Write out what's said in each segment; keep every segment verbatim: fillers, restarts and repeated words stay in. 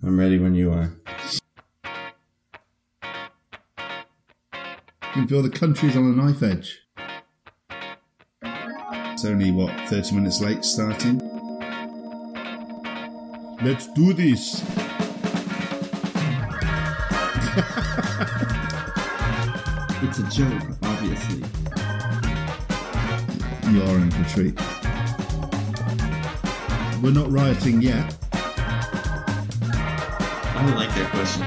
I'm ready when you are. You can feel the country's on a knife edge. It's only, what, thirty minutes late starting? Let's do this! It's a joke, obviously. You are in for a treat. We're not rioting yet. I don't like that question.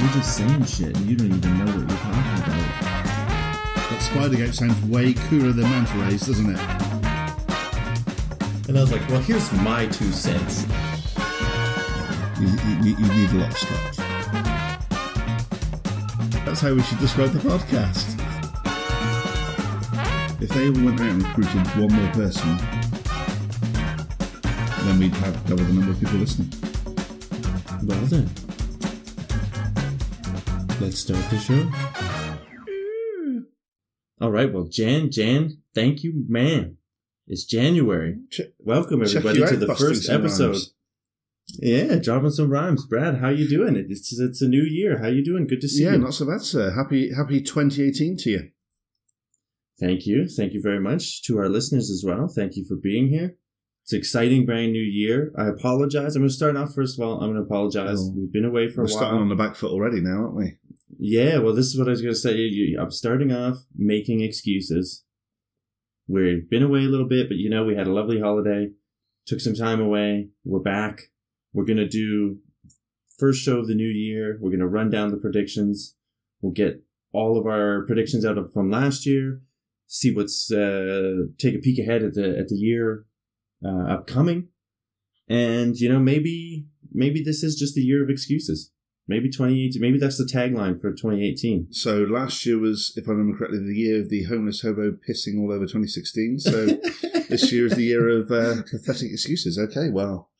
You're just saying shit and you don't even know what you're talking about. That Spidergate sounds way cooler than Manta Rays, doesn't it? And I was like, well, here's my two cents. You, you, you need a lot of scotch. That's how we should describe the podcast. If they went out and recruited one more person, then we'd have double the number of people listening. Well then, let's start the show. All right, well, Jan, Jan, thank you, man. It's January. Ch- Welcome, everybody, to the first episode. Rhymes. Yeah, dropping some rhymes. Brad, how you doing? It's it's a new year. How you doing? Good to see yeah, you. Yeah, not so bad, sir. Happy, happy twenty eighteen to you. Thank you. Thank you very much to our listeners as well. Thank you for being here. It's an exciting brand new year. I apologize. I'm going to start off, first of all, I'm going to apologize. Oh, We've been away for a while. We're starting on the back foot already now, aren't we? Yeah, well, this is what I was going to say. I'm starting off making excuses. We've been away a little bit, but, you know, we had a lovely holiday. Took some time away. We're back. We're going to do first show of the new year. We're going to run down the predictions. We'll get all of our predictions out of, from last year. See what's, uh, take a peek ahead at the, at the year, uh, upcoming. And, you know, maybe, maybe this is just a year of excuses. Maybe twenty eighteen, maybe that's the tagline for twenty eighteen. So last year was, if I remember correctly, the year of the homeless hobo pissing all over twenty sixteen. So this year is the year of, uh, pathetic excuses. Okay. Well.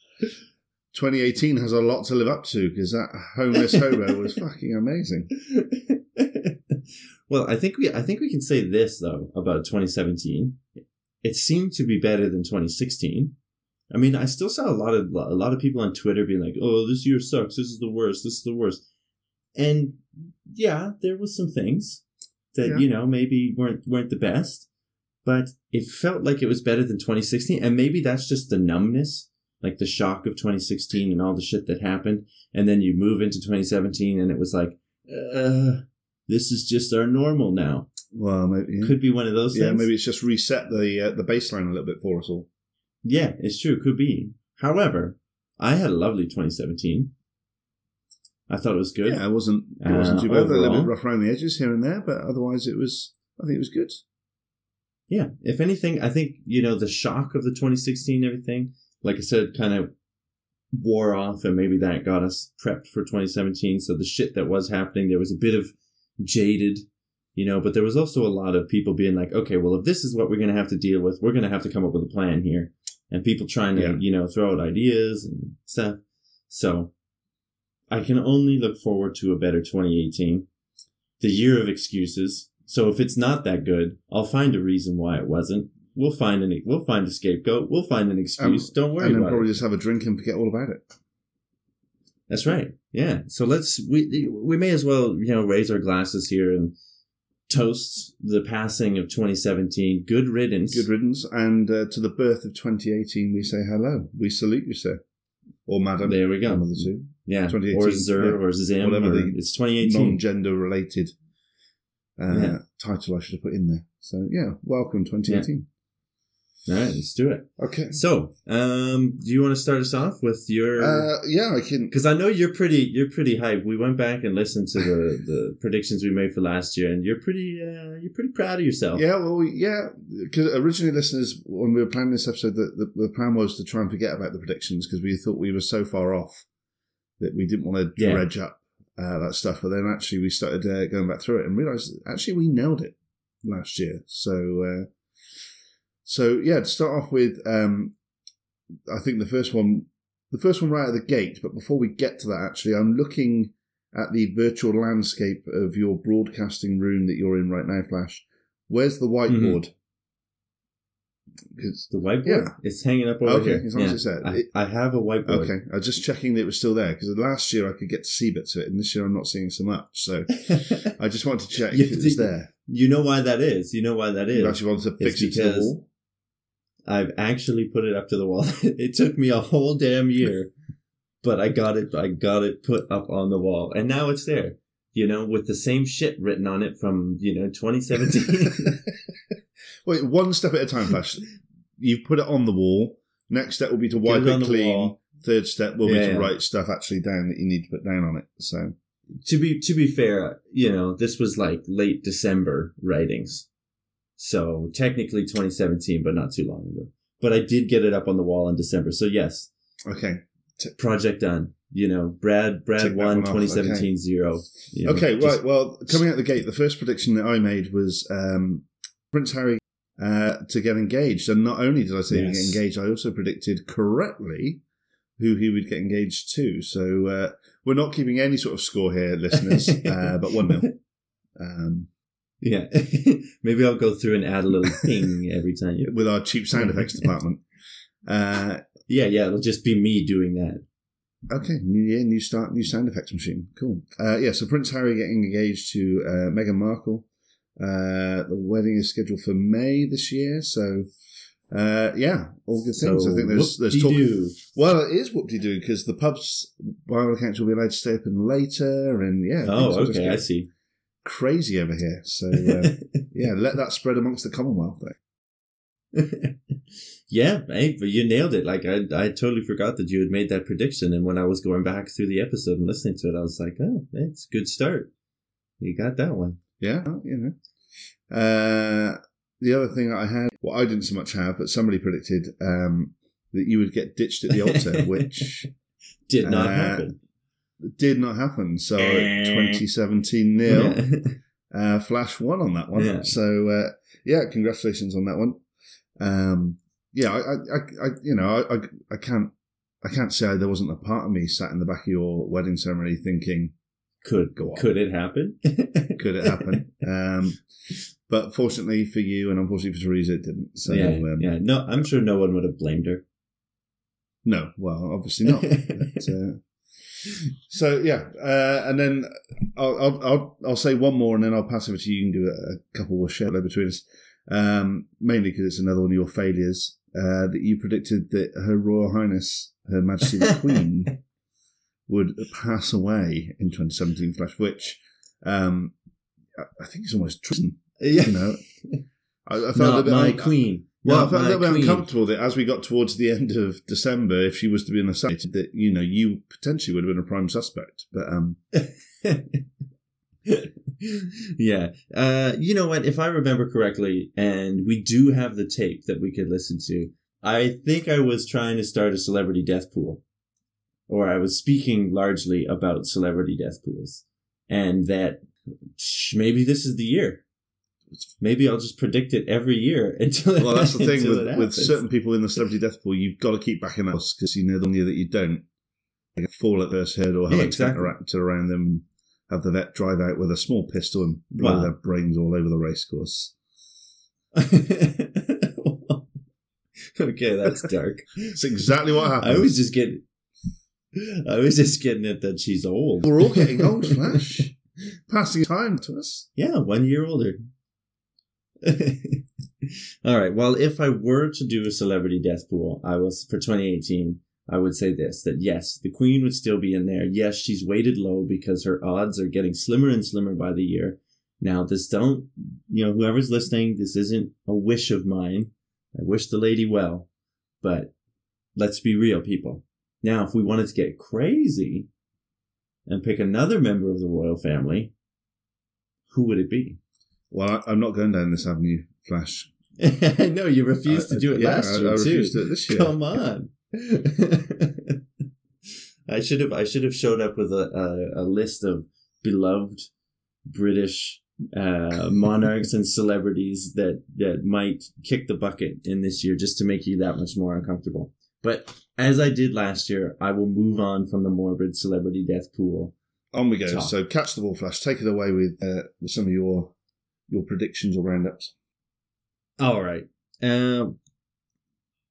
twenty eighteen has a lot to live up to because that homeless hobo was fucking amazing. Well, I think we I think we can say this though about twenty seventeen. It seemed to be better than twenty sixteen. I mean, I still saw a lot of a lot of people on Twitter being like, "Oh, this year sucks. This is the worst. This is the worst." And yeah, there was some things that yeah. you know maybe weren't weren't the best, but it felt like it was better than twenty sixteen. And maybe that's just the numbness. Like the shock of twenty sixteen and all the shit that happened. And then you move into twenty seventeen and it was like, uh, this is just our normal now. Well, maybe. Yeah. Could be one of those yeah, things. Yeah, maybe it's just reset the uh, the baseline a little bit for us all. Yeah, it's true. Could be. However, I had a lovely twenty seventeen. I thought it was good. Yeah, it wasn't, it wasn't too bad. Uh, a little bit rough around the edges here and there, but otherwise it was, I think it was good. Yeah. If anything, I think, you know, the shock of the twenty sixteen and everything, like I said, kind of wore off, and maybe that got us prepped for twenty seventeen. So the shit that was happening, there was a bit of jaded, you know, but there was also a lot of people being like, okay, well, if this is what we're going to have to deal with, we're going to have to come up with a plan here. And people trying to, yeah. you know, throw out ideas and stuff. So I can only look forward to a better twenty eighteen, the year of excuses. So if it's not that good, I'll find a reason why it wasn't. We'll find an we'll find a scapegoat. We'll find an excuse. Um, Don't worry about it. And then probably just have a drink and forget all about it. That's right. Yeah. So let's we we may as well, you know, raise our glasses here and toast the passing of twenty seventeen. Good riddance. Good riddance. And uh, to the birth of twenty eighteen, we say hello. We salute you, sir, or madam. There we go. One of the two. Yeah. Or sir, yeah. or zim. Whatever. Or, the it's twenty eighteen. Non-gender related uh, yeah. title I should have put in there. So yeah, welcome twenty eighteen. Yeah. All right, let's do it. Okay. So, um, do you want to start us off with your? Uh, yeah, I can. Because I know you're pretty, you're pretty hyped. We went back and listened to the, the predictions we made for last year, and you're pretty, uh, you're pretty proud of yourself. Yeah, well, yeah. Because originally, listeners, when we were planning this episode, the, the, the plan was to try and forget about the predictions because we thought we were so far off that we didn't want to yeah. dredge up uh, that stuff. But then actually, we started uh, going back through it and realized that actually we nailed it last year. So. Uh, So, yeah, to start off with, um, I think the first one, the first one right out of the gate, but before we get to that, actually, I'm looking at the virtual landscape of your broadcasting room that you're in right now, Flash. Where's the whiteboard? It's the whiteboard? Yeah. It's hanging up over okay, here. Okay, as long yeah. as it's there. I, it, I have a whiteboard. Okay, I was just checking that it was still there, because last year I could get to see bits of it, and this year I'm not seeing so much. So I just wanted to check if it was there. You know why that is. You know why that is. You actually wanted to fix it to the wall? I've actually put it up to the wall. It took me a whole damn year, but I got it. I got it put up on the wall, and now it's there. You know, with the same shit written on it from, you know, twenty seventeen. Wait, one step at a time, Flash. You put it on the wall. Next step will be to wipe it, it clean. Wall. Third step will yeah, be to yeah. write stuff actually down that you need to put down on it. So to be to be fair, you know, this was like late December writings. So technically twenty seventeen, but not too long ago. But I did get it up on the wall in December. So yes. Okay. T- Project done. You know, Brad, Brad won twenty seventeen zero. You know, okay, right. Well, coming out the gate, the first prediction that I made was um, Prince Harry uh, to get engaged. And not only did I say yes. he get engaged, I also predicted correctly who he would get engaged to. So uh, we're not keeping any sort of score here, listeners, uh, but one nil. Um, yeah. Maybe I'll go through and add a little thing every time. You... With our cheap sound effects department. Uh, yeah, yeah. It'll just be me doing that. Okay, new year, new start, new sound effects machine. Cool. Uh, yeah, so Prince Harry getting engaged to uh, Meghan Markle. Uh, the wedding is scheduled for May this year, so uh, yeah, all good things. So I think there's there's talk. Well, it is whoop-de-doo because the pubs, by all accounts, will be allowed to stay open later, and yeah. Oh, okay, I see. Crazy over here. So uh, yeah, let that spread amongst the Commonwealth, though. Yeah, hey, but you nailed it. Like, I I totally forgot that you had made that prediction. And when I was going back through the episode and listening to it, I was like, oh, it's a good start. You got that one. Yeah, you know. Uh, the other thing that I had, well, I didn't so much have, but somebody predicted um, that you would get ditched at the altar, which... did not uh, happen. Did not happen. So, twenty seventeen nil. Yeah. Uh, Flash won on that one. Yeah. So, uh, yeah, congratulations on that one. Um, yeah, I, I, I, you know, I, I can't, I can't say there wasn't a part of me sat in the back of your wedding ceremony thinking, could go on, could it happen? Could it happen? Um, but fortunately for you, and unfortunately for Teresa, it didn't. So yeah, um, yeah, no, I'm sure no one would have blamed her. No, well, obviously not. But, uh, so yeah, uh, and then I'll, I'll, I'll, I'll say one more, and then I'll pass over to you. You can do a couple more share between us. Um, mainly because it's another one of your failures, uh, that you predicted that Her Royal Highness, Her Majesty the Queen, would pass away in twenty seventeen, Flash, which um, I think is almost treason. Yeah. You know, I, I felt Not a bit my un- queen. Well, Not I felt a little bit queen. uncomfortable that as we got towards the end of December, if she was to be assassinated, that, you know, you potentially would have been a prime suspect. But um yeah. Uh, you know what? If I remember correctly, and we do have the tape that we could listen to, I think I was trying to start a celebrity death pool. Or I was speaking largely about celebrity death pools. And that maybe this is the year. Maybe I'll just predict it every year until it Well, that's the thing with, with certain people in the celebrity death pool, you've got to keep backing out because you know the year that you don't. They fall at first hurdle, have yeah, exactly. a tent around them. Have the vet drive out with a small pistol and blow wow. their brains all over the race course. Okay, that's dark. It's exactly what happened. I was just getting, I was just getting it that she's old. We're all getting old, Flash. Passing time to us. Yeah, one year older. All right. Well, if I were to do a celebrity death pool, I was for twenty eighteen. I would say this, that yes, the Queen would still be in there. Yes, she's weighted low because her odds are getting slimmer and slimmer by the year. Now, this don't, you know, whoever's listening, this isn't a wish of mine. I wish the lady well, but let's be real, people. Now, if we wanted to get crazy and pick another member of the royal family, who would it be? Well, I'm not going down this avenue, Flash. No, you refused I, to do it yeah, last year, I, I too. I refused to do it this year. Come on. I should have I should have showed up with a, a, a list of beloved British uh, monarchs and celebrities that, that might kick the bucket in this year just to make you that much more uncomfortable. But as I did last year, I will move on from the morbid celebrity death pool. On we go. Top. So catch the ball, Flash. Take it away with, uh, with some of your your predictions or roundups. All right. Um uh,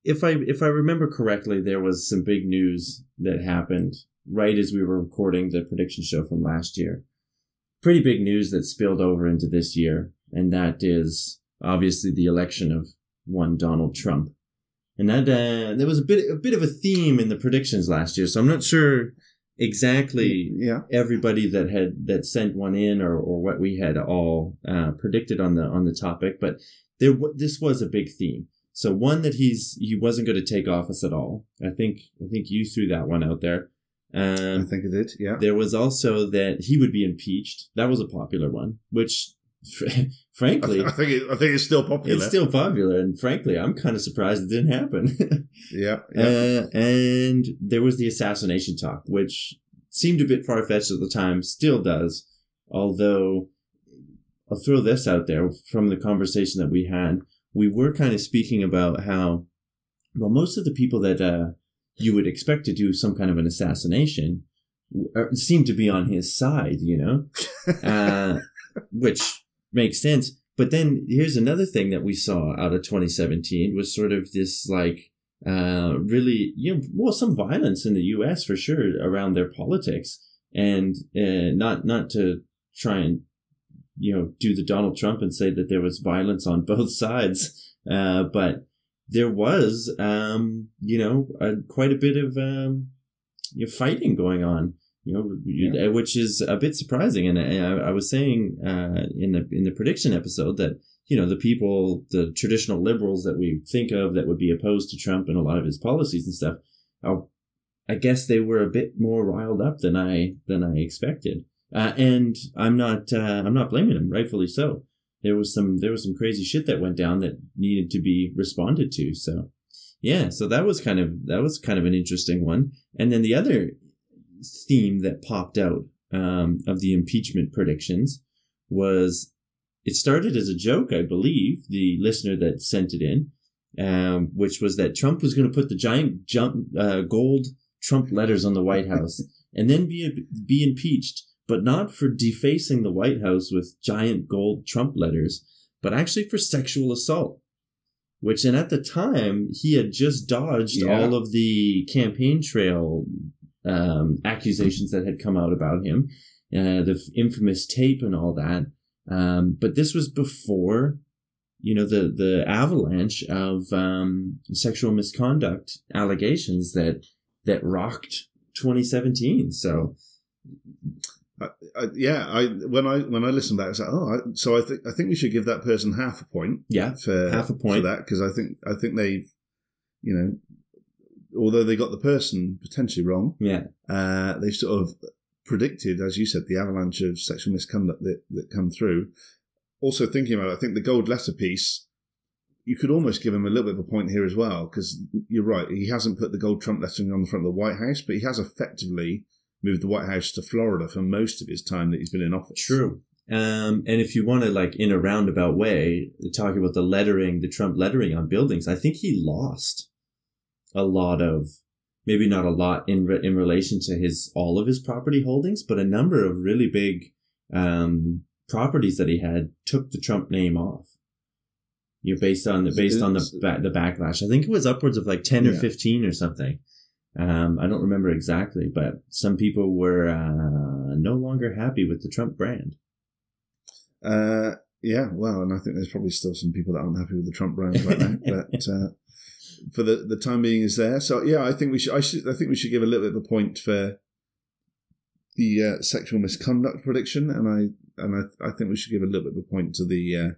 if I if I remember correctly, there was some big news that happened right as we were recording the prediction show from last year. Pretty big news that spilled over into this year, and that is obviously the election of one Donald Trump. And that uh, there was a bit a bit of a theme in the predictions last year, so I'm not sure exactly yeah. everybody that had that sent one in or, or what we had all uh, predicted on the on the topic, but there w- this was a big theme. So one that he's he wasn't going to take office at all. I think I think you threw that one out there. Um, I think it did, yeah. There was also that he would be impeached. That was a popular one, which, frankly... I, th- I, think, it, I think it's still popular. It's still popular, and frankly, I'm kind of surprised it didn't happen. yeah, yeah. Uh, and there was the assassination talk, which seemed a bit far-fetched at the time, still does, although I'll throw this out there from the conversation that we had. We were kind of speaking about how, well, most of the people that... Uh, you would expect to do some kind of an assassination seemed to be on his side, you know, uh, which makes sense. But then here's another thing that we saw out of twenty seventeen was sort of this like uh, really, you know, well, some violence in the U S for sure around their politics, and uh, not not to try and, you know, do the Donald Trump and say that there was violence on both sides. Uh, but There was, um, you know, uh, quite a bit of um, you know, fighting going on, you know, yeah. which is a bit surprising. And I, I was saying uh, in the in the prediction episode that, you know, the people, the traditional liberals that we think of that would be opposed to Trump and a lot of his policies and stuff, I guess they were a bit more riled up than I than I expected. Uh, and I'm not uh, I'm not blaming them, rightfully so. There was some there was some crazy shit that went down that needed to be responded to. So, yeah, so that was kind of that was kind of an interesting one. And then the other theme that popped out um, of the impeachment predictions was it started as a joke, I believe, the listener that sent it in, um, which was that Trump was going to put the giant jump, uh, gold Trump letters on the White House and then be be impeached. But not for defacing the White House with giant gold Trump letters, but actually for sexual assault, which, and at the time, he had just dodged yeah. all of the campaign trail um, accusations that had come out about him, uh, the infamous tape and all that. Um, but this was before, you know, the, the avalanche of um, sexual misconduct allegations that that rocked twenty seventeen. So... I, I, yeah, I when I when I listened back, I was like, oh, I, so I think I think we should give that person half a point. Yeah, for, half a point for that because I think I think they've, you know, although they got the person potentially wrong, yeah, uh, they've sort of predicted, as you said, the avalanche of sexual misconduct that that come through. Also thinking about it, I think the gold letter piece, you could almost give him a little bit of a point here as well because you're right, he hasn't put the gold Trump lettering on the front of the White House, but he has effectively moved the White House to Florida for most of his time that he's been in office. True. Um, and if you want to, like, in a roundabout way, talking about the lettering, the Trump lettering on buildings, I think he lost a lot of, maybe not a lot in re- in relation to his all of his property holdings, but a number of really big um, properties that he had took the Trump name off. You know, based on the based on the ba- the backlash, I think it was upwards of like ten yeah. or fifteen or something. Um, I don't remember exactly, but some people were uh, no longer happy with the Trump brand. Uh, yeah, well, and I think there's probably still some people that aren't happy with the Trump brand right now, but uh, for the, the time being, is there. So yeah, I think we should. I should. I think we should give a little bit of a point for the uh, sexual misconduct prediction, and I and I, I think we should give a little bit of a point to the uh,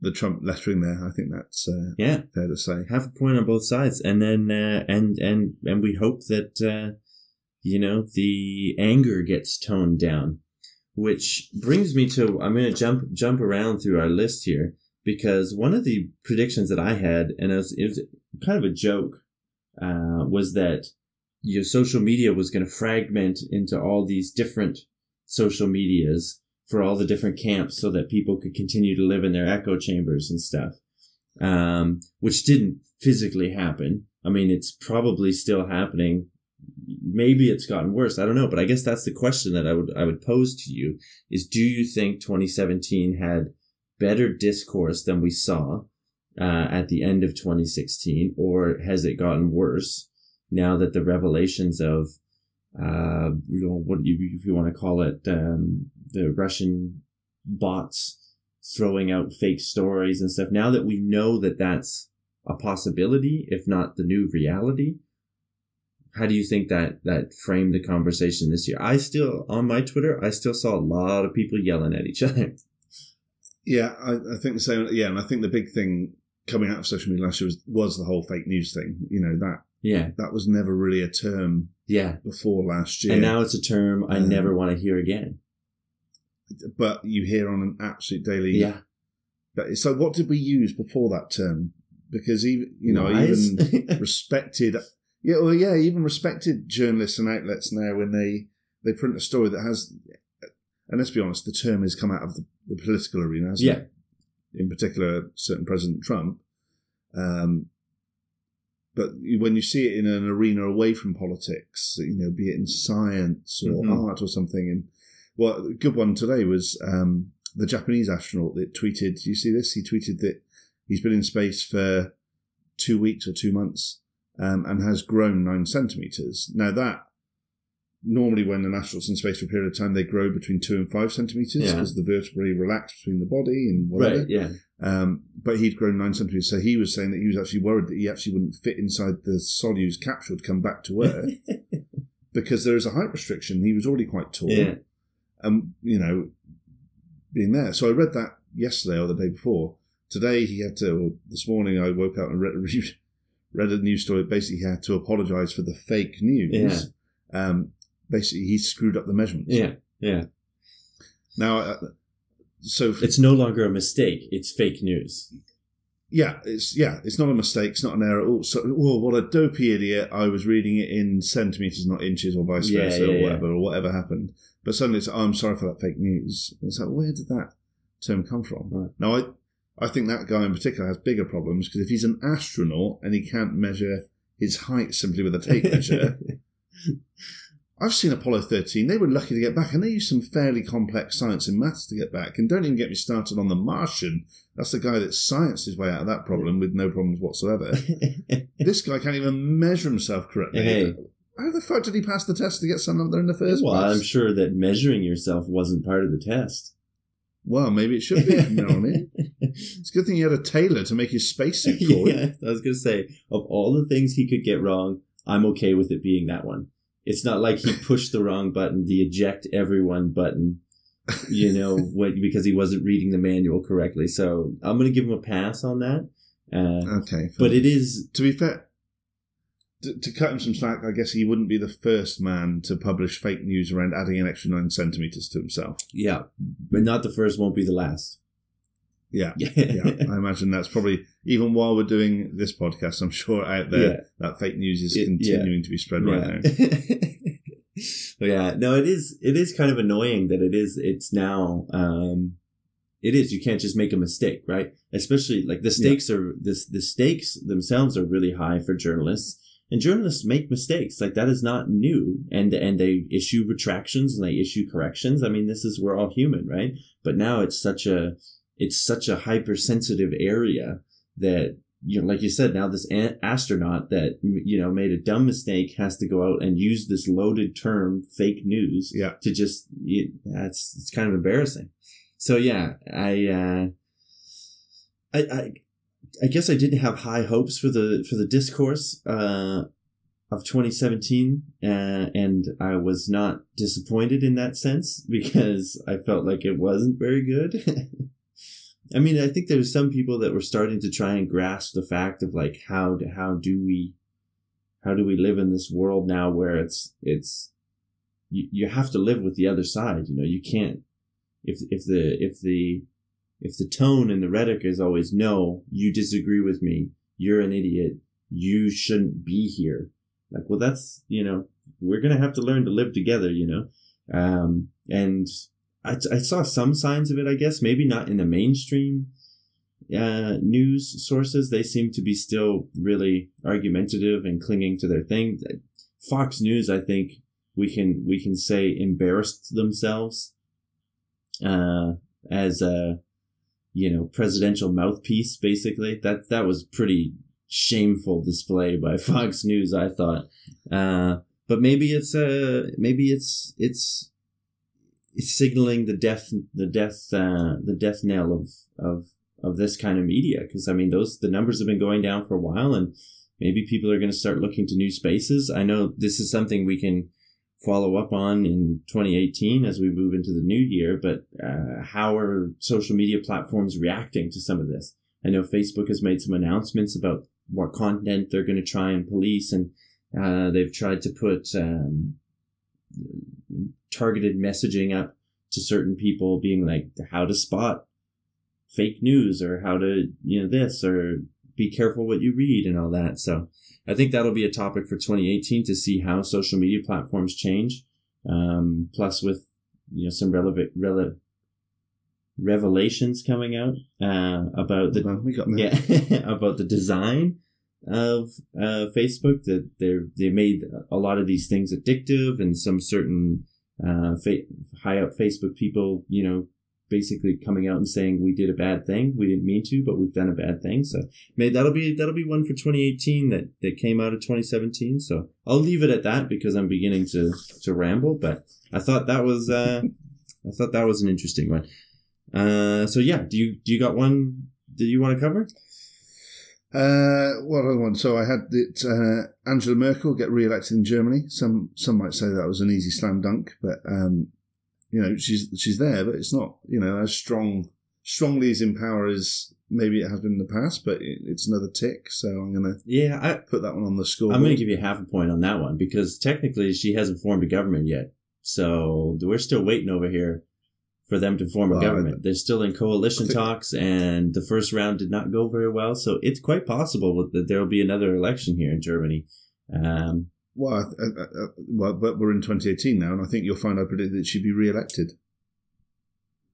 the Trump lettering there. I think that's uh, yeah. fair to say. Half a point on both sides. And then, uh, and, and, and we hope that, uh, you know, the anger gets toned down, which brings me to, I'm going to jump, jump around through our list here because one of the predictions that I had, and it was, it was kind of a joke, uh, was that your social media was going to fragment into all these different social medias for all the different camps so that people could continue to live in their echo chambers and stuff, um, which didn't physically happen. I mean, it's probably still happening. Maybe it's gotten worse. I don't know. But I guess that's the question that I would I would pose to you is, do you think twenty seventeen had better discourse than we saw? uh, at the end of twenty sixteen, or has it gotten worse now that the revelations of, uh, you know, what do you, if you want to call it, um, the Russian bots throwing out fake stories and stuff. Now that we know that that's a possibility, if not the new reality, how do you think that that framed the conversation this year? I still, on my Twitter, I still saw a lot of people yelling at each other. Yeah, I, I think the same. Yeah, and I think the big thing coming out of social media last year was, was the whole fake news thing. You know, that yeah, that was never really a term yeah. before last year. And now it's a term I um, never want to hear again. But you hear on an absolute daily... Yeah. But so what did we use before that term? Because even, you know, nice. even respected... Yeah, well, yeah, even respected journalists and outlets now, when they, they print a story that has, and let's be honest, the term has come out of the, the political arena, hasn't yeah. it? In particular, certain President Trump. Um, but when you see it in an arena away from politics, you know, be it in science or mm-hmm. art or something. And well, a good one today was um, the Japanese astronaut that tweeted, you see this? He tweeted that he's been in space for two weeks or two months. Um, and has grown nine centimetres. Now that, normally when an astronaut's in space for a period of time, they grow between two and five centimetres because yeah. the vertebrae relax between the body and whatever. Right, yeah. Um, but he'd grown nine centimetres. So he was saying that he was actually worried that he actually wouldn't fit inside the Soyuz capsule to come back to Earth because there is a height restriction. He was already quite tall. Yeah. Um, you know, being there. So I read that yesterday or the day before. Today he had to, or this morning I woke up and read a review. Read a news story. Basically, he had to apologise for the fake news. Yeah. Um, basically, he screwed up the measurements. Yeah, yeah. Now, uh, so f- it's no longer a mistake. It's fake news. Yeah, it's yeah, it's not a mistake. It's not an error at all. So, oh, what a dopey idiot! I was reading it in centimetres, not inches, or vice yeah, versa, yeah, or whatever, yeah. or whatever happened. But suddenly, it's oh, I'm sorry for that fake news. And it's like, where did that term come from? Right. Now, I. I think that guy in particular has bigger problems because if he's an astronaut and he can't measure his height simply with a tape measure, I've seen Apollo thirteen. They were lucky to get back, and they used some fairly complex science and maths to get back. And don't even get me started on the Martian. That's the guy that scienced his way out of that problem with no problems whatsoever. This guy can't even measure himself correctly. Hey. How the fuck did he pass the test to get sent up there in the first place? Well, I'm sure that measuring yourself wasn't part of the test. Well, maybe it should be, you know what I mean? It's a good thing he had a tailor to make his spacesuit for. Yeah, I was going to say, of all the things he could get wrong, I'm okay with it being that one. It's not like he pushed the wrong button, the eject everyone button, you know, when, because he wasn't reading the manual correctly. So I'm going to give him a pass on that. Uh, okay. But it is... To be fair... To, to cut him some slack, I guess he wouldn't be the first man to publish fake news around adding an extra nine centimetres to himself. Yeah, but not the first, won't be the last. Yeah, yeah. I imagine that's probably, even while we're doing this podcast, I'm sure out there, yeah. that fake news is it, continuing yeah. to be spread yeah. right now. yeah, no, it is It is kind of annoying that it is, it's now, um, it is, you can't just make a mistake, right? Especially, like, the stakes yeah. are, the, the stakes themselves are really high for journalists. And journalists make mistakes. Like, that is not new. And and they issue retractions and they issue corrections. I mean, this is, we're all human, right? But now it's such a, it's such a hypersensitive area that, you know, like you said, now this a- astronaut that, you know, made a dumb mistake has to go out and use this loaded term, fake news, yeah. to just, it, it's, it's kind of embarrassing. So, yeah, I, uh, I, I, I guess I didn't have high hopes for the for the discourse uh, of twenty seventeen, uh, and I was not disappointed in that sense because I felt like it wasn't very good. I mean, I think there were some people that were starting to try and grasp the fact of like how do, how do we how do we live in this world now where it's it's you, you have to live with the other side. You know, you can't if if the if the If the tone and the rhetoric is always, no, you disagree with me, you're an idiot, you shouldn't be here. Like, well, that's, you know, we're going to have to learn to live together, you know. Um, and I, I saw some signs of it, I guess, maybe not in the mainstream uh, news sources. They seem to be still really argumentative and clinging to their thing. Fox News, I think we can we can say embarrassed themselves uh, as a... you know, presidential mouthpiece, basically. That that was pretty shameful display by Fox News, I thought. Uh, but maybe it's a uh, maybe it's it's it's signaling the death the death uh, the death knell of of of this kind of media, because I mean those the numbers have been going down for a while, and maybe people are going to start looking to new spaces. I know this is something we can follow up on in twenty eighteen as we move into the new year, but uh, how are social media platforms reacting to some of this? I know Facebook has made some announcements about what content they're going to try and police, and uh, they've tried to put um, targeted messaging up to certain people, being like how to spot fake news, or how to, you know, this, or be careful what you read and all that. So I think that'll be a topic for twenty eighteen to see how social media platforms change. Um, plus with, you know, some relevant, relevant revelations coming out uh, about the well, we got yeah about the design of uh, Facebook, that they they made a lot of these things addictive, and some certain uh, fa- high up Facebook people, you know, basically coming out and saying we did a bad thing, we didn't mean to, but we've done a bad thing. So maybe that'll be that'll be one for twenty eighteen that, that came out of twenty seventeen. So I'll leave it at that because I'm beginning to, to ramble. But I thought that was uh, I thought that was an interesting one. Uh, so yeah, do you do you got one that you want to cover? Uh, what other one? So I had it. Uh, Angela Merkel get re-elected in Germany. Some some might say that was an easy slam dunk, but um. You know, she's she's there, but it's not, you know, as strong, strongly as in power as maybe it has been in the past, but it, it's another tick, so I'm going to yeah, I, put that one on the scoreboard. I'm going to give you half a point on that one, because technically she hasn't formed a government yet, so we're still waiting over here for them to form a well, government. They're still in coalition think, talks, and the first round did not go very well, so it's quite possible that there will be another election here in Germany. Um Well, I, I, I, well, but we're in twenty eighteen now, and I think you'll find I predicted that she'd be re-elected.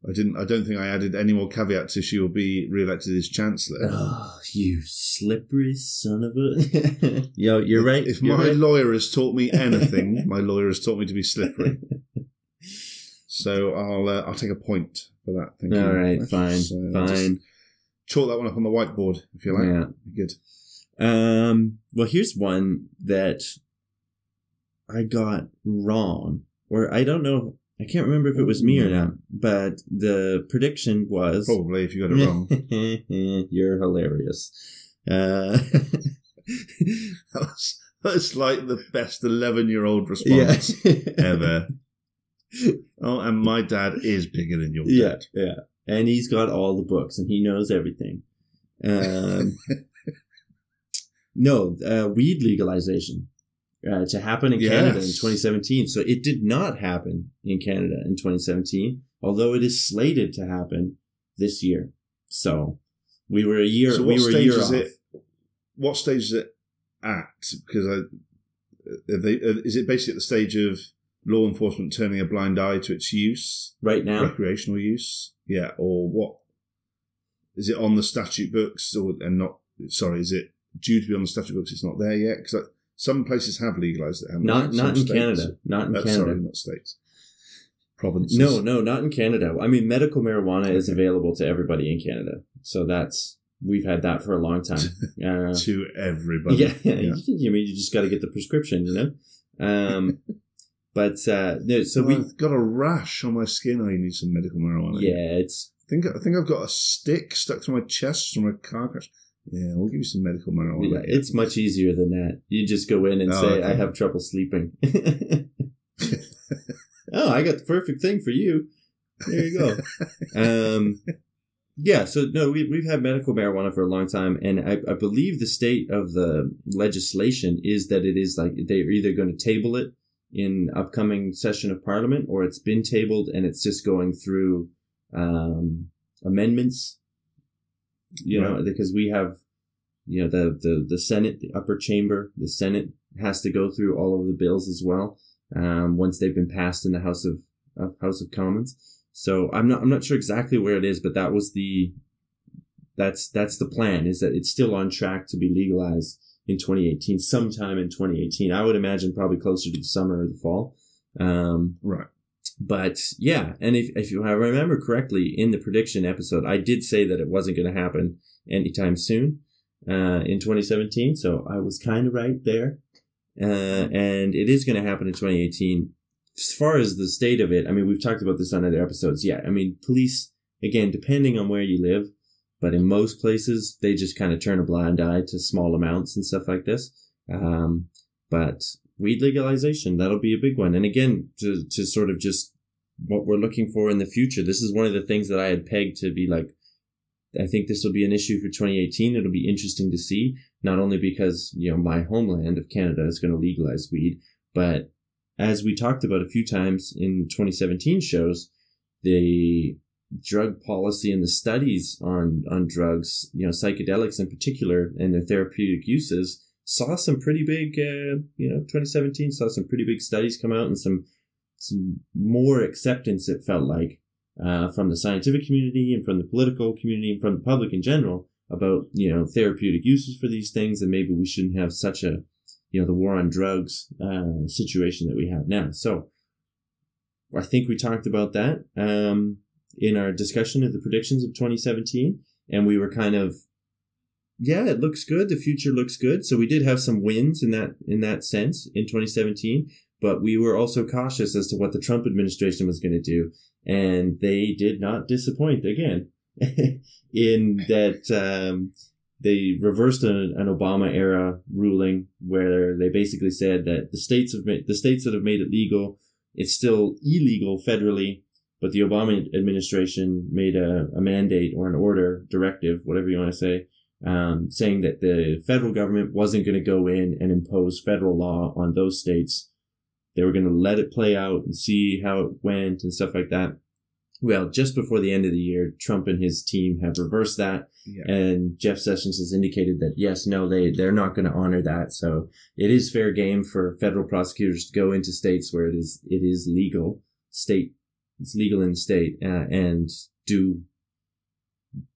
I didn't. I don't think I added any more caveats if she will be re-elected as chancellor. Oh, you slippery son of a! Yo, you're right. If, if you're my right. lawyer has taught me anything, my lawyer has taught me to be slippery. So I'll uh, I'll take a point for that. Thank All you. All right, fine, so fine. Chalk that one up on the whiteboard if you like. Yeah, good. Um. Well, here's one that I got wrong, or I don't know, I can't remember if it was me or not, but the prediction was... Probably, if you got it wrong. You're hilarious. Uh, that was, that's like the best eleven-year-old response yeah. ever. Oh, and my dad is bigger than your yeah, dad. Yeah, and he's got all the books, and he knows everything. Um, no, uh, weed legalization. Uh, to happen in yes. Canada in twenty seventeen. So it did not happen in Canada in twenty seventeen, although it is slated to happen this year. So we were a year so we were a year off. It, what stage is it at? Because I, are they, are, is it basically at the stage of law enforcement turning a blind eye to its use? Right now? Recreational use? Yeah. Or what? Is it on the statute books? or and not? Sorry, is it due to be on the statute books? It's not there yet? Because some places have legalized it, haven't not, they? Not in states. Canada. Not in uh, Canada. Sorry, not states. Provinces. No, no, not in Canada. I mean, medical marijuana okay. is available to everybody in Canada. So that's, we've had that for a long time. Uh, to everybody. Yeah. yeah. You, you mean you just got to get the prescription, you know? Um, but, uh, no, so well, we. I've got a rash on my skin. I need some medical marijuana. Yeah, it's. I think, I think I've got a stick stuck to my chest from a car crash. Yeah, we'll give you some medical marijuana. Yeah, it's much easier than that. You just go in and oh, say, okay. I have trouble sleeping. Oh, I got the perfect thing for you. There you go. um, yeah, so no, we, we've had medical marijuana for a long time. And I, I believe the state of the legislation is that it is like they're either going to table it in upcoming session of parliament, or it's been tabled and it's just going through um, amendments. You know, right. because we have, you know, the, the, the Senate, the upper chamber, the Senate has to go through all of the bills as well. Um, once they've been passed in the House of uh, House of Commons. So I'm not I'm not sure exactly where it is, but that was the that's that's the plan, is that it's still on track to be legalized in twenty eighteen, sometime in twenty eighteen. I would imagine probably closer to the summer or the fall. Um, right. But yeah, and if, if I remember correctly, in the prediction episode, I did say that it wasn't going to happen anytime soon uh, in twenty seventeen. So I was kind of right there. Uh, and it is going to happen in twenty eighteen. As far as the state of it, I mean, we've talked about this on other episodes. Yeah, I mean, police, again, depending on where you live, but in most places, they just kind of turn a blind eye to small amounts and stuff like this. Um, but weed legalization, that'll be a big one. And again, to, to sort of just what we're looking for in the future, this is one of the things that I had pegged to be like, I think this will be an issue for twenty eighteen. It'll be interesting to see, not only because, you know, my homeland of Canada is going to legalize weed, but as we talked about a few times in twenty seventeen shows, the drug policy and the studies on, on drugs, you know, psychedelics in particular, and their therapeutic uses, saw some pretty big, uh, you know, twenty seventeen saw some pretty big studies come out and some some more acceptance, it felt like, uh, from the scientific community and from the political community and from the public in general about, you know, therapeutic uses for these things. And maybe we shouldn't have such a, you know, the war on drugs uh, situation that we have now. So I think we talked about that um, in our discussion of the predictions of twenty seventeen. And we were kind of, yeah, it looks good. The future looks good. So we did have some wins in that in that sense in twenty seventeen. But we were also cautious as to what the Trump administration was going to do. And they did not disappoint again in that um they reversed an, an Obama-era ruling where they basically said that the states have made, the states that have made it legal, it's still illegal federally, but the Obama administration made a, a mandate or an order, directive, whatever you want to say, um, saying that the federal government wasn't going to go in and impose federal law on those states. They were going to let it play out and see how it went and stuff like that. Well, just before the end of the year, Trump and his team have reversed that. Yeah. And Jeff Sessions has indicated that, yes, no, they, they're not going to honor that. So it is fair game for federal prosecutors to go into states where it is it is legal, state, it's legal in the state, uh, and do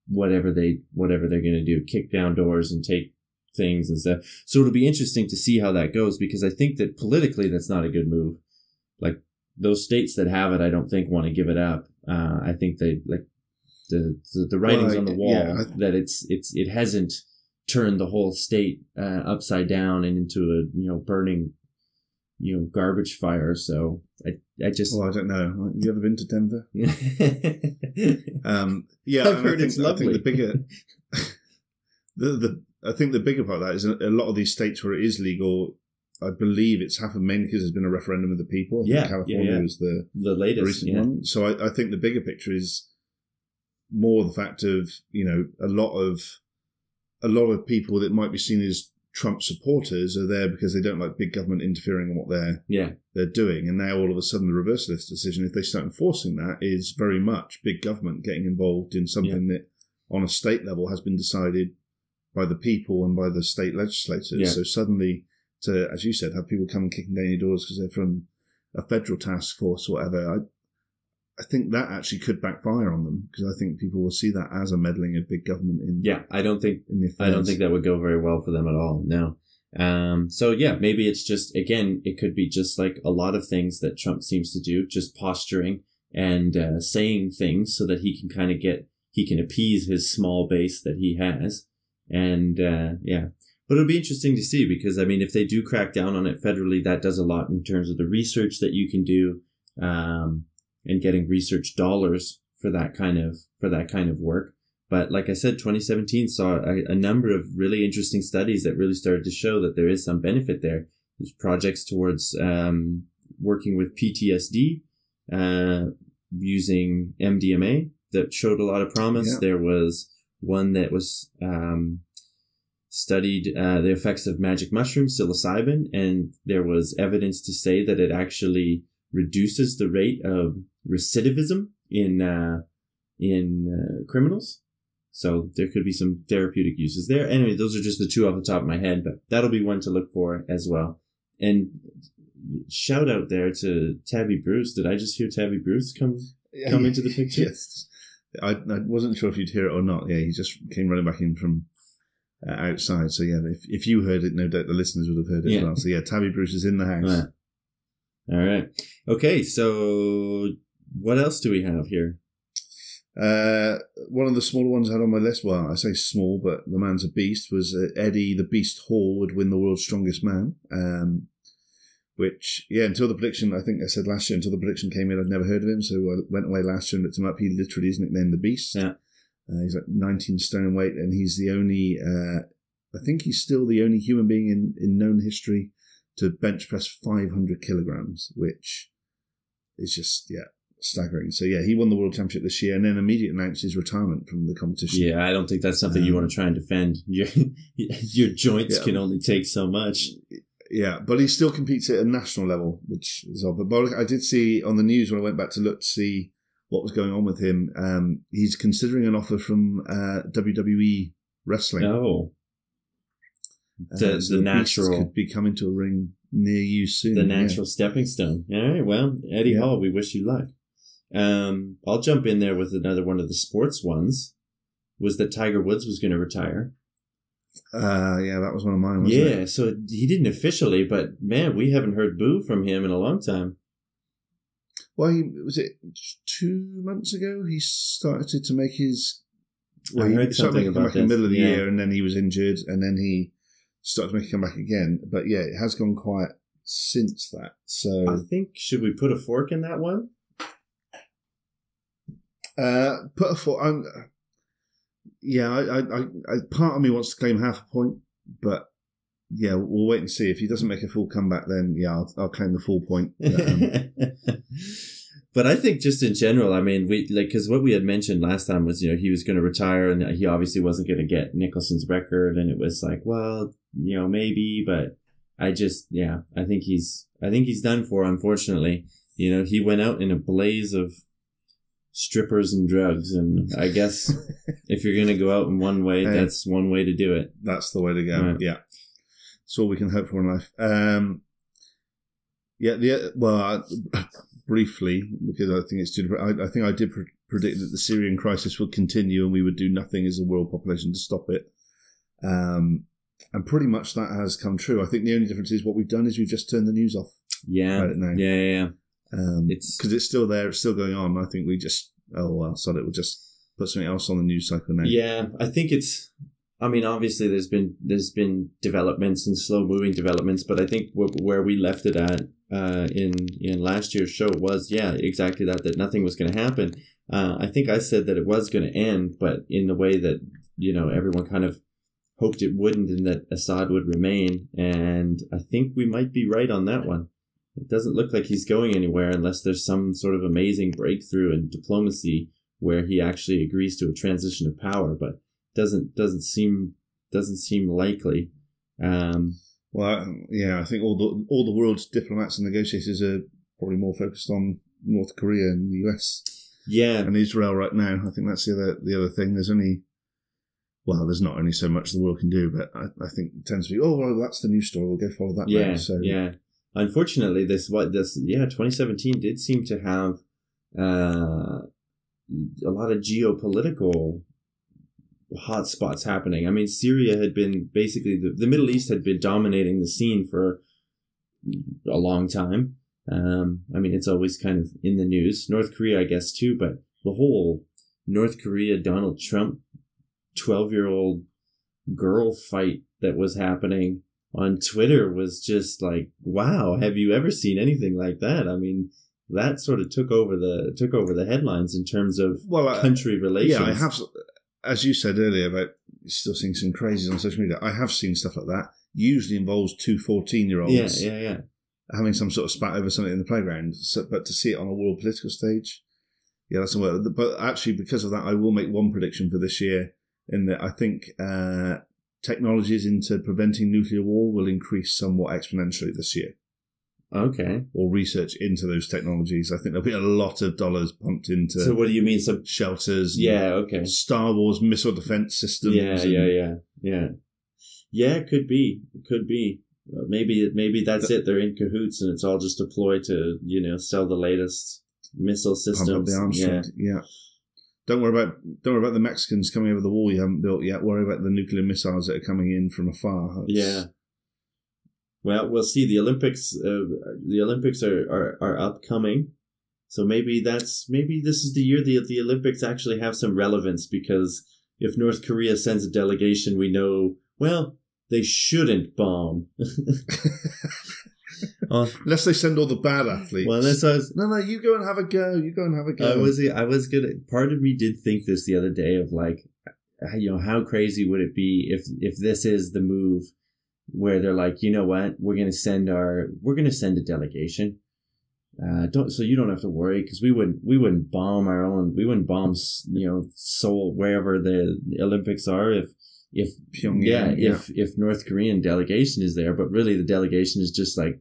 whatever, they, whatever they're going to do, kick down doors and take things and stuff. So it'll be interesting to see how that goes, because I think that politically that's not a good move. Like, those states that have it, I don't think want to give it up. Uh, I think they like the the, the writings well, on the wall yeah, I, that it's it's it hasn't turned the whole state uh, upside down and into a you know burning you know garbage fire. So I I just well I don't know. You ever been to Denver? um, yeah, I've heard I think, it's lovely. I think the bigger the the I think the bigger part of that is a lot of these states where it is legal. I believe it's happened mainly because there's been a referendum of the people. I yeah, think California yeah, yeah. was the, the latest the recent yeah. one. So I, I think the bigger picture is more the fact of, you know, a lot of a lot of people that might be seen as Trump supporters are there because they don't like big government interfering in what they're yeah. they're doing. And now all of a sudden the reversal of this decision, if they start enforcing that, is very much big government getting involved in something yeah. that on a state level has been decided by the people and by the state legislators. Yeah. So suddenly, to, as you said, have people come kicking down your doors because they're from a federal task force or whatever. I, I think that actually could backfire on them, because I think people will see that as a meddling of big government in yeah. I don't think in the affairs. I don't think that would go very well for them at all. No. Um. So yeah, maybe it's just again, it could be just like a lot of things that Trump seems to do, just posturing and uh, saying things so that he can kind of get he can appease his small base that he has, and uh, yeah. But it'll be interesting to see, because, I mean, if they do crack down on it federally, that does a lot in terms of the research that you can do, um, and getting research dollars for that kind of for that kind of work. But like I said, twenty seventeen saw a, a number of really interesting studies that really started to show that there is some benefit there. There's projects towards um, working with P T S D uh, using M D M A that showed a lot of promise. Yeah. There was one that was... Um, studied uh, the effects of magic mushroom psilocybin, and there was evidence to say that it actually reduces the rate of recidivism in uh, in uh, criminals. So there could be some therapeutic uses there. Anyway, those are just the two off the top of my head, but that'll be one to look for as well. And shout out there to Tabby Bruce. Did I just hear Tabby Bruce come come into the picture? Yes. I, I wasn't sure if you'd hear it or not. Yeah, he just came running back in from... Uh, outside, so yeah, if if you heard it, no doubt the listeners would have heard it yeah. as well. So yeah, Tabby Bruce is in the house, All right. Okay, so what else do we have here? Uh, one of the smaller ones I had on my list, well, I say small, but the man's a beast, was uh, Eddie the Beast Hall would win the World's Strongest Man, um, which, yeah, until the prediction, I think I said last year, until the prediction came in, I'd never heard of him, so I went away last year and looked him up. He literally is nicknamed the Beast. Yeah. Uh, he's like nineteen stone weight, and he's the only, uh, I think he's still the only human being in, in known history to bench press five hundred kilograms, which is just, yeah. staggering. So yeah, he won the world championship this year, and then immediately announced his retirement from the competition. Yeah, I don't think that's something um, you want to try and defend. Your your joints yeah, can only take so much. Yeah, but he still competes at a national level, which is odd. But I did see on the news when I went back to look to see what was going on with him. Um, he's considering an offer from uh, W W E wrestling. Oh, uh, the, so the, the natural could be coming to a ring near you soon. The natural yeah. stepping stone. All right. Well, Eddie yeah. Hall, we wish you luck. Um, I'll jump in there with another one of the sports ones, was that Tiger Woods was going to retire. Uh, yeah, that was one of mine, wasn't yeah, it? Yeah, so he didn't officially, but man, we haven't heard boo from him in a long time. Well, he, was it two months ago he started to make his... Well, I he heard started something about this. In the middle of the yeah. year, and then he was injured, and then he started to make a comeback again. But yeah, it has gone quiet since that, so... I think, should we put a fork in that one? Uh, put a four. I'm, yeah, I, I, I, part of me wants to claim half a point, but yeah, we'll wait and see. If he doesn't make a full comeback, then yeah, I'll, I'll claim the full point. Um, but I think just in general, I mean, we like because what we had mentioned last time was, you know, he was going to retire, and he obviously wasn't going to get Nicholson's record, and it was like, well, you know, maybe, but I just, yeah, I think he's, I think he's done for. Unfortunately, you know, he went out in a blaze of strippers and drugs, and I guess if you're going to go out in one way, hey, that's one way to do it. That's the way to go. Right. Yeah, it's all we can hope for in life. Um, yeah, the well, I, briefly because I think it's too. I, I think I did pre- predict that the Syrian crisis would continue, and we would do nothing as a world population to stop it. Um, and pretty much that has come true. I think the only difference is what we've done is we've just turned the news off. Yeah, about it now. yeah, yeah. yeah. Um, because it's still there, it's still going on. I think we just oh well, so it will just put something else on the news cycle now. Yeah, I think it's. I mean, obviously, there's been there's been developments and slow moving developments, but I think w- where we left it at uh, in in last year's show was yeah, exactly that that nothing was going to happen. Uh, I think I said that it was going to end, but in the way that you know everyone kind of hoped it wouldn't, and that Assad would remain. And I think we might be right on that one. It doesn't look like he's going anywhere unless there's some sort of amazing breakthrough in diplomacy where he actually agrees to a transition of power, but doesn't doesn't seem doesn't seem likely. Um, well, yeah, I think all the all the world's diplomats and negotiators are probably more focused on North Korea and the U S. Yeah, and Israel right now. I think that's the other the other thing. There's only well, there's not only so much the world can do, but I, I think it tends to be oh well, that's the news story. We'll go follow that. Yeah, way. So, yeah. Unfortunately, this what this yeah, twenty seventeen did seem to have uh, a lot of geopolitical hotspots happening. I mean, Syria had been basically the, the Middle East had been dominating the scene for a long time. Um, I mean, it's always kind of in the news. North Korea, I guess, too, but the whole North Korea Donald Trump twelve-year-old girl fight that was happening on Twitter was just like, wow, have you ever seen anything like that? I mean, that sort of took over the took over the headlines in terms of well, uh, country relations. Yeah, I have, as you said earlier about still seeing some crazies on social media, I have seen stuff like that. Usually involves two fourteen-year-olds yeah, yeah, yeah. having some sort of spat over something in the playground. So, but to see it on a world political stage, yeah, that's a But actually, because of that, I will make one prediction for this year in that I think... Uh, technologies into preventing nuclear war will increase somewhat exponentially this year. Okay. Or research into those technologies. I think there'll be a lot of dollars pumped into. So what do you mean? Some shelters. Yeah. Okay. Star Wars missile defense systems. Yeah. Yeah. Yeah. Yeah. Yeah. It could be. It could be. Maybe. Maybe that's but, it. They're in cahoots, and it's all just a ploy to you know sell the latest missile systems. Pump up the arms yeah. yeah. Don't worry about don't worry about the Mexicans coming over the wall you haven't built yet. Worry about the nuclear missiles that are coming in from afar. It's, yeah, Well, we'll see. The Olympics, uh, the Olympics are, are, are upcoming. So maybe that's maybe this is the year the the Olympics actually have some relevance, because if North Korea sends a delegation, we know, well, they shouldn't bomb. Oh. Unless they send all the bad athletes. Well, unless I was, no, no, you go and have a go. You go and have a go. I was, I was gonna. Part of me did think this the other day of like, you know, how crazy would it be if if this is the move where they're like, you know what, we're gonna send our, we're gonna send a delegation. Uh, don't so you don't have to worry, because we wouldn't we wouldn't bomb our own we wouldn't bomb you know Seoul, wherever the Olympics are, if if Pyongyang, yeah, yeah if if North Korean delegation is there, but really the delegation is just like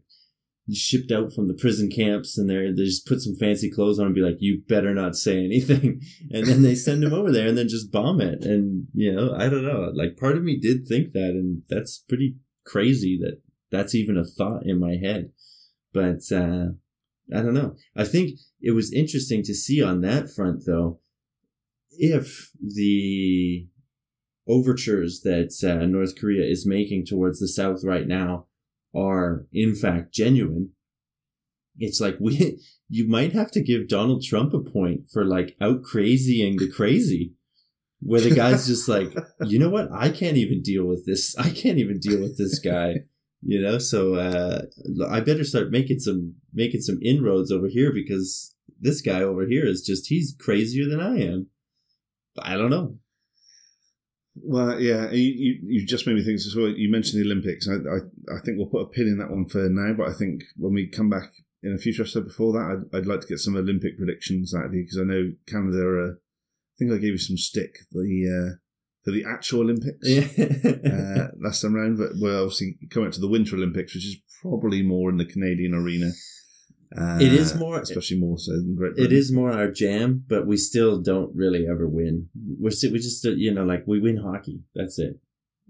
shipped out from the prison camps, and they're they just put some fancy clothes on and be like, you better not say anything, and then they send them over there and then just bomb it. And you know I don't know, like part of me did think that, and that's pretty crazy that that's even a thought in my head, but uh, I don't know. I think it was interesting to see on that front though, if the overtures that uh, North Korea is making towards the South right now are in fact genuine. It's like we you might have to give Donald Trump a point for like out crazying the crazy, where the guy's just like, you know what, I can't even deal with this. I can't even deal with this guy. You know, so uh, I better start making some making some inroads over here, because this guy over here is just, he's crazier than I am. I don't know. Well, yeah, you, you, you just made me think as well. You mentioned the Olympics. I, I I think we'll put a pin in that one for now, but I think when we come back in a future episode before that, I'd, I'd like to get some Olympic predictions out of you, because I know Canada are, I think I gave you some stick, the... Uh, for the actual Olympics yeah. uh, last time round, but we're obviously coming up to the Winter Olympics, which is probably more in the Canadian arena. Uh, it is more, especially more so than Great Britain. It is more our jam, but we still don't really ever win. We're still, we just, you know, like we win hockey. That's it.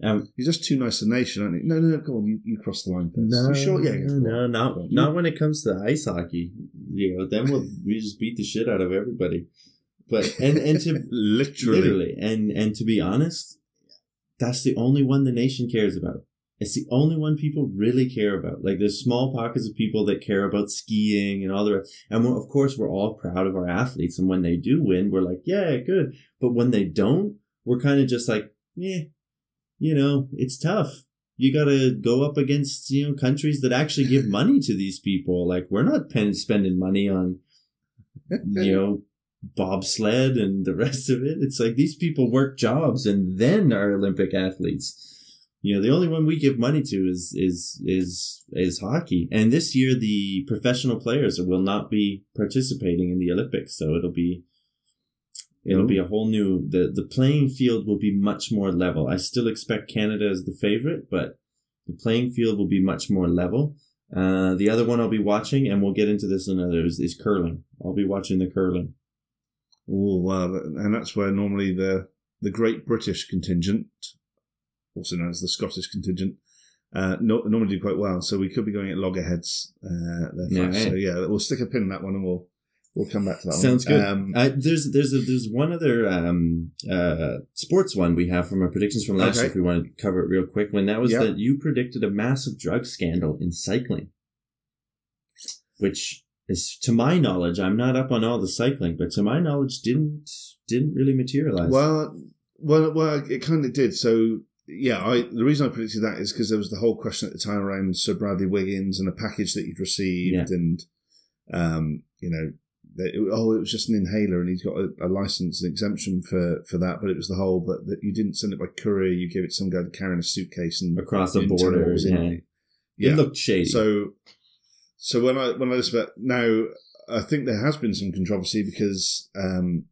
Um, You're just too nice a nation, aren't you? No, no, no, go on. You, you cross the line first. No, sure? yeah, no, no not not when it comes to ice hockey. You know, then we'll we just beat the shit out of everybody. But and, and to literally. literally and and to be honest, that's the only one the nation cares about. It's the only one people really care about. Like there's small pockets of people that care about skiing and all the rest. And we're, of course, we're all proud of our athletes. And when they do win, we're like, yeah, good. But when they don't, we're kind of just like, eh, you know, it's tough. You got to go up against, you know, countries that actually give money to these people. Like we're not pen- spending money on, you know, bobsled and the rest of it. It's like these people work jobs and then are Olympic athletes. You know, the only one we give money to is is is is hockey. And this year the professional players will not be participating in the Olympics, so it'll be it'll Ooh. be a whole new the the playing field will be much more level. I still expect Canada as the favorite, but the playing field will be much more level. Uh, the other one I'll be watching, and we'll get into this in others, is curling. I'll be watching the curling. Oh, wow. And that's where normally the, the Great British contingent, also known as the Scottish contingent, uh, no, normally do quite well. So we could be going at loggerheads uh, there yeah, first. Right. So, yeah, we'll stick a pin in that one and we'll we'll come back to that Sounds one. Sounds good. Um, I, there's there's a, there's one other um, uh, sports one we have from our predictions from last okay. year, if we want to cover it real quick. When that was yep. that you predicted a massive drug scandal in cycling, which... Is, to my knowledge, I'm not up on all the cycling, but to my knowledge, didn't didn't really materialize. Well, well, well, it kind of did. So, yeah, I the reason I predicted that is because there was the whole question at the time around Sir Bradley Wiggins and the package that he'd received, yeah. and um, you know, that it, oh, it was just an inhaler, and he's got a, a license, an exemption for, for that. But it was the whole but that you didn't send it by courier; you gave it to some guy carrying a suitcase and across the border. Yeah. It. yeah, it looked shady. So. So when I when I listen about now, I think there has been some controversy because um,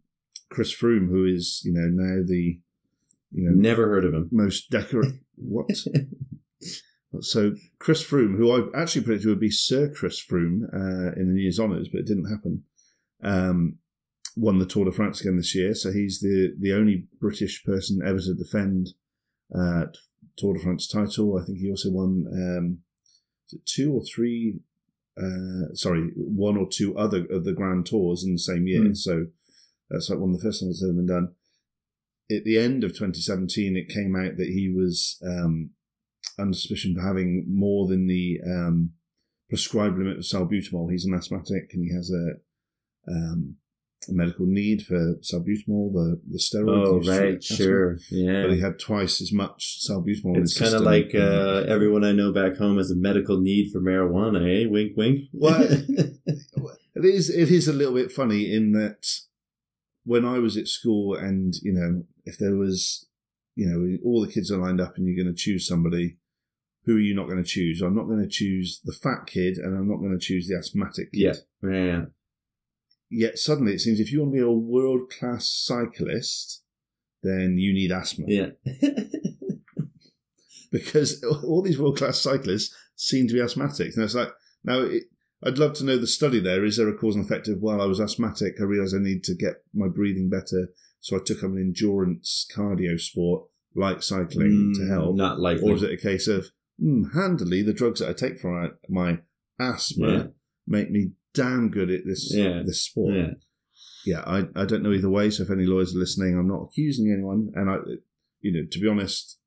Chris Froome, who is you know now the you know never heard of him most decorated what so Chris Froome, who I actually predicted would be Sir Chris Froome uh, in the year's honours, but it didn't happen. Um, won the Tour de France again this year, so he's the the only British person ever to defend uh, Tour de France title. I think he also won um, two or three. Uh, sorry, one or two other of the Grand Tours in the same year. Mm. So that's like one of the first times that's ever been done. At the end of twenty seventeen, it came out that he was um, under suspicion for having more than the um, prescribed limit of salbutamol. He's an asthmatic and he has a, um, a medical need for salbutamol, the, the steroid. Oh, right, sure. Yeah. But he had twice as much salbutamol. It's kind of like uh, everyone I know back home has a medical need for marijuana, eh? Wink, wink. Well, it is, it is a little bit funny in that when I was at school and, you know, if there was... You know, all the kids are lined up and you're going to choose somebody. Who are you not going to choose? I'm not going to choose the fat kid and I'm not going to choose the asthmatic kid. Yeah. yeah. Yet suddenly it seems if you want to be a world-class cyclist, then you need asthma. Yeah. Because all these world-class cyclists seem to be asthmatic. And it's like, now it, I'd love to know the study there. Is there a cause and effect of, well, I was asthmatic, I realised I need to get my breathing better, so I took up an endurance cardio sport like cycling mm, to help. Not likely. Or is it a case of, mm, handily, the drugs that I take for my asthma yeah. make me damn good at this yeah. this sport. Yeah, yeah I, I don't know either way, so if any lawyers are listening, I'm not accusing anyone. And, I, you know, to be honest,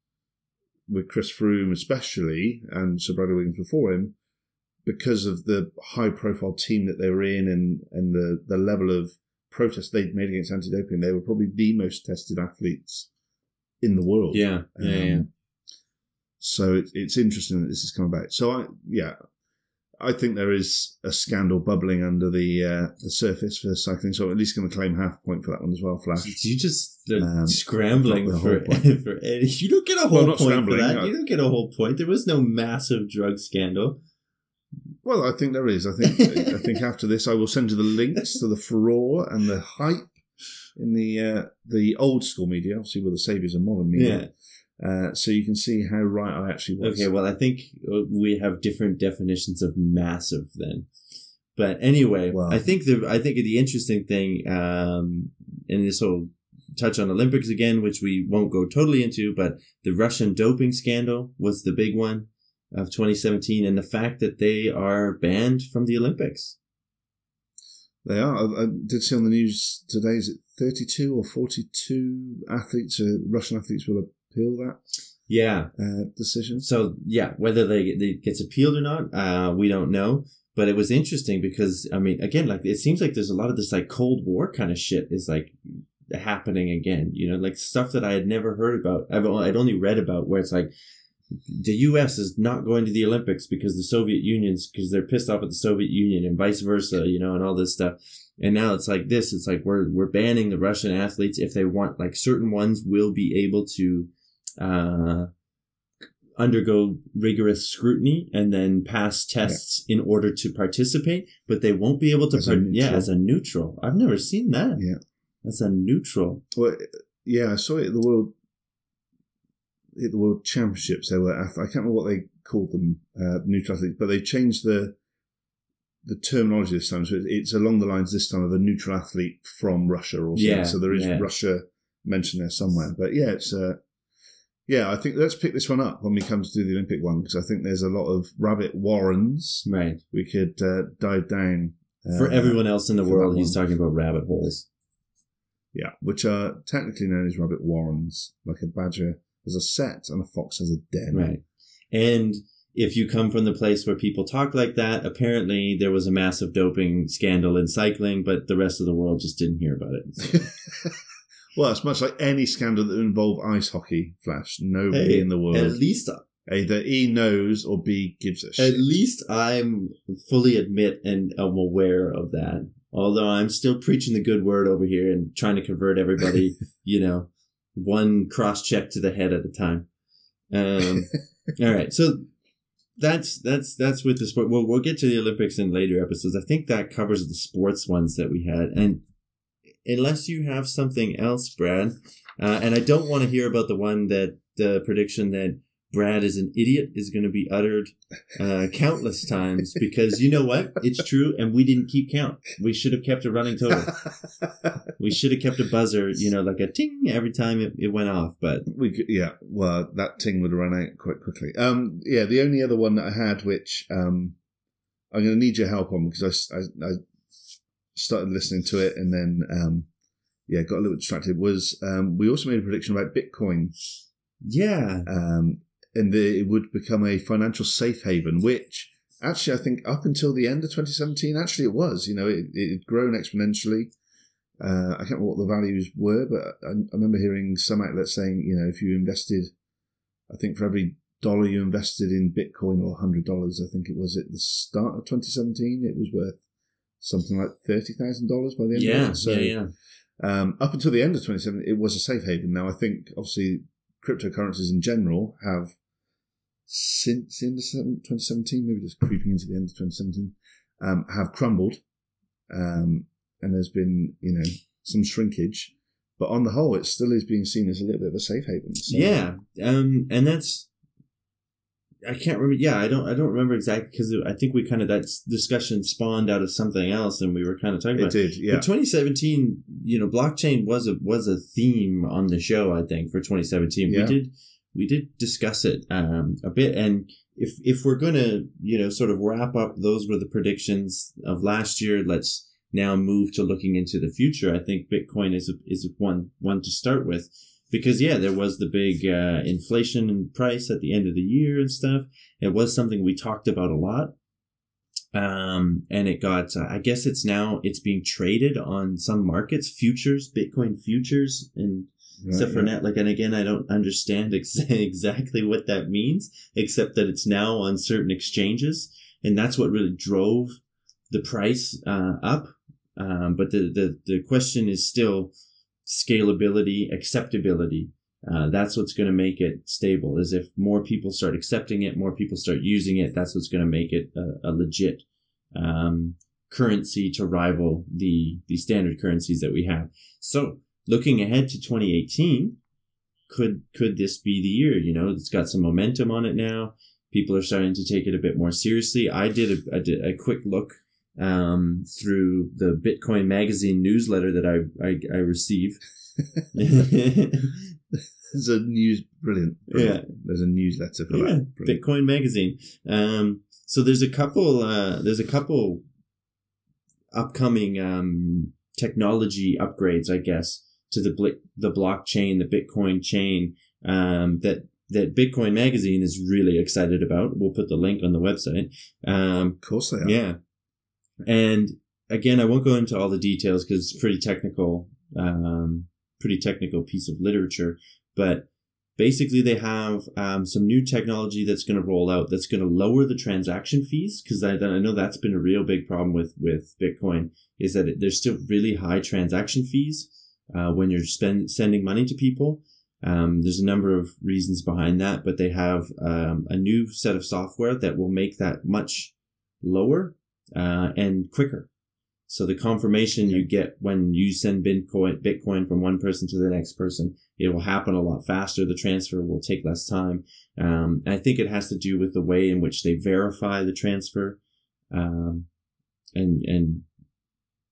with Chris Froome especially, and Sir Bradley Wiggins before him, because of the high-profile team that they were in and, and the, the level of protests they'd made against anti-doping, they were probably the most tested athletes in the world. Yeah, yeah, um, yeah. So it, it's interesting that this is coming back. So, I yeah, I think there is a scandal bubbling under the uh, the surface for cycling, so I'm at least going to claim half a point for that one as well, Flash. You just um, scrambling for, for any... You don't get a whole well, point for that. I, you don't get a whole point. There was no massive drug scandal. Well, I think there is. I think I think after this, I will send you the links to the furore and the hype in the uh, the old school media, obviously with the saviors of modern media, yeah. uh, so you can see how right I actually was. Okay, well, I think we have different definitions of massive then. But anyway, well, I think the I think the interesting thing, um, and this will touch on Olympics again, which we won't go totally into, but the Russian doping scandal was the big one of twenty seventeen, and the fact that they are banned from the Olympics. They are. I, I did see on the news today, is it thirty-two or forty-two athletes, uh, Russian athletes, will appeal that yeah. uh, decision? So, yeah, whether they, they gets appealed or not, uh, we don't know. But it was interesting because, I mean, again, like it seems like there's a lot of this like Cold War kind of shit is like happening again, you know, like stuff that I had never heard about. I've, I'd only read about where it's like, the U S is not going to the Olympics because the Soviet Union's because they're pissed off at the Soviet Union and vice versa, you know, and all this stuff. And now it's like this. It's like we're we're banning the Russian athletes if they want, like certain ones will be able to uh, undergo rigorous scrutiny and then pass tests yeah. in order to participate, but they won't be able to. As par- yeah, as a neutral, I've never seen that. Yeah, as a neutral. Well, yeah, I saw it at the World. At the World Championships, they were, I can't remember what they called them, uh, neutral athletes, but they changed the the terminology this time. So it's along the lines this time of a neutral athlete from Russia or something. Yeah, so there is yeah. Russia mentioned there somewhere. But yeah, it's uh, yeah. I think let's pick this one up when we come to do the Olympic one, because I think there's a lot of rabbit warrens. Right. We could uh, dive down. Uh, for everyone else in the world, he's talking about rabbit holes. Yeah, which are technically known as rabbit warrens, like a badger has a set and a fox has a den. Right. And if you come from the place where people talk like that, apparently there was a massive doping scandal in cycling, but the rest of the world just didn't hear about it. So. Well, it's much like any scandal that involves ice hockey, Flash. Nobody hey, in the world at least either E knows or B gives a shit. At least I'm fully admit and I'm aware of that. Although I'm still preaching the good word over here and trying to convert everybody, you know, one cross-check to the head at a time. Um, all right. So that's that's that's with the sport. Well, we'll get to the Olympics in later episodes. I think that covers the sports ones that we had. And unless you have something else, Brad, uh, and I don't want to hear about the one that the prediction that Brad is an idiot is going to be uttered uh, countless times, because you know what? It's true, and we didn't keep count. We should have kept a running total. We should have kept a buzzer, you know, like a ting every time it, it went off. But we could, yeah, well, that ting would run out quite quickly. Um, yeah, the only other one that I had, which um, I'm going to need your help on, because I, I, I started listening to it and then, um, yeah, got a little distracted, was um, we also made a prediction about Bitcoin. Yeah. Um and the, it would become a financial safe haven, which actually I think up until the end of twenty seventeen, actually it was. You know, it, it had grown exponentially. Uh, I can't remember what the values were, but I, I remember hearing some outlets saying, you know, if you invested, I think for every dollar you invested in Bitcoin, or one hundred dollars, I think it was at the start of twenty seventeen, it was worth something like thirty thousand dollars by the end yeah, of it. So, yeah, yeah. Um, up until the end of twenty seventeen, it was a safe haven. Now, I think, obviously, cryptocurrencies in general have, since the end of twenty seventeen, maybe just creeping into the end of twenty seventeen, um, have crumbled. Um, and there's been, you know, some shrinkage. But on the whole, it still is being seen as a little bit of a safe haven. So. Yeah. Um, and that's, I can't remember. Yeah, I don't I don't remember exactly, because I think we kind of, that discussion spawned out of something else and we were kind of talking about it. It did, yeah. But twenty seventeen, you know, blockchain was a was a theme on the show, I think, for twenty seventeen. Yeah. We did we did discuss it um, a bit. And if if we're going to, you know, sort of wrap up, those were the predictions of last year. Let's now move to looking into the future. I think Bitcoin is a, is one one to start with, because yeah, there was the big uh, inflation in price at the end of the year and stuff. It was something we talked about a lot, um, and it got. Uh, I guess it's now it's being traded on some markets, futures, Bitcoin futures, and right, stuff for yeah. net. Like, and again, I don't understand ex- exactly what that means, except that it's now on certain exchanges, and that's what really drove the price uh, up. Um, but the, the, the question is still scalability, acceptability. Uh, that's what's going to make it stable, is if more people start accepting it, more people start using it, that's what's going to make it a, a legit um, currency to rival the, the standard currencies that we have. So looking ahead to twenty eighteen, could, could this be the year? You know, it's got some momentum on it now. People are starting to take it a bit more seriously. I did a, I did a quick look Um, through the Bitcoin magazine newsletter that I I, I receive. There's a news, brilliant, brilliant. Yeah. There's a newsletter for yeah, that. Brilliant. Bitcoin magazine. Um, so there's a couple. Uh, there's a couple upcoming um technology upgrades, I guess, to the bl- the blockchain, the Bitcoin chain. Um, that. That Bitcoin magazine is really excited about. We'll put the link on the website. Um, of course they are. Yeah. And again, I won't go into all the details because it's pretty technical, um, pretty technical piece of literature. But basically, they have um, some new technology that's going to roll out that's going to lower the transaction fees, because I, I know that's been a real big problem with, with Bitcoin, is that it, there's still really high transaction fees uh, when you're spend, sending money to people. Um, there's a number of reasons behind that, but they have um, a new set of software that will make that much lower. Uh, and quicker. So the confirmation okay. you get when you send Bitcoin, Bitcoin from one person to the next person, it will happen a lot faster. The transfer will take less time. Um, I think it has to do with the way in which they verify the transfer. Um, and, and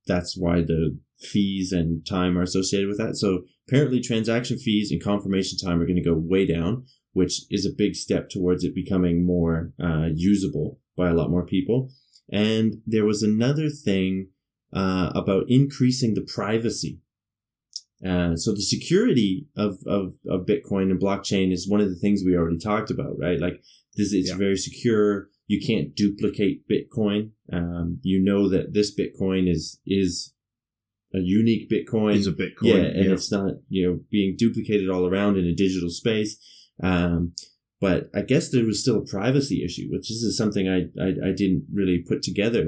that's why the fees and time are associated with that. So apparently transaction fees and confirmation time are going to go way down, which is a big step towards it becoming more uh, usable by a lot more people. And there was another thing uh, about increasing the privacy. Uh, so the security of, of, of Bitcoin and blockchain is one of the things we already talked about, right? Like this, it's yeah. very secure. You can't duplicate Bitcoin. Um, you know that this Bitcoin is is a unique Bitcoin. It's a Bitcoin, yeah, and yeah. it's not, you know, being duplicated all around in a digital space. Um, But I guess there was still a privacy issue, which this is something I I, I didn't really put together.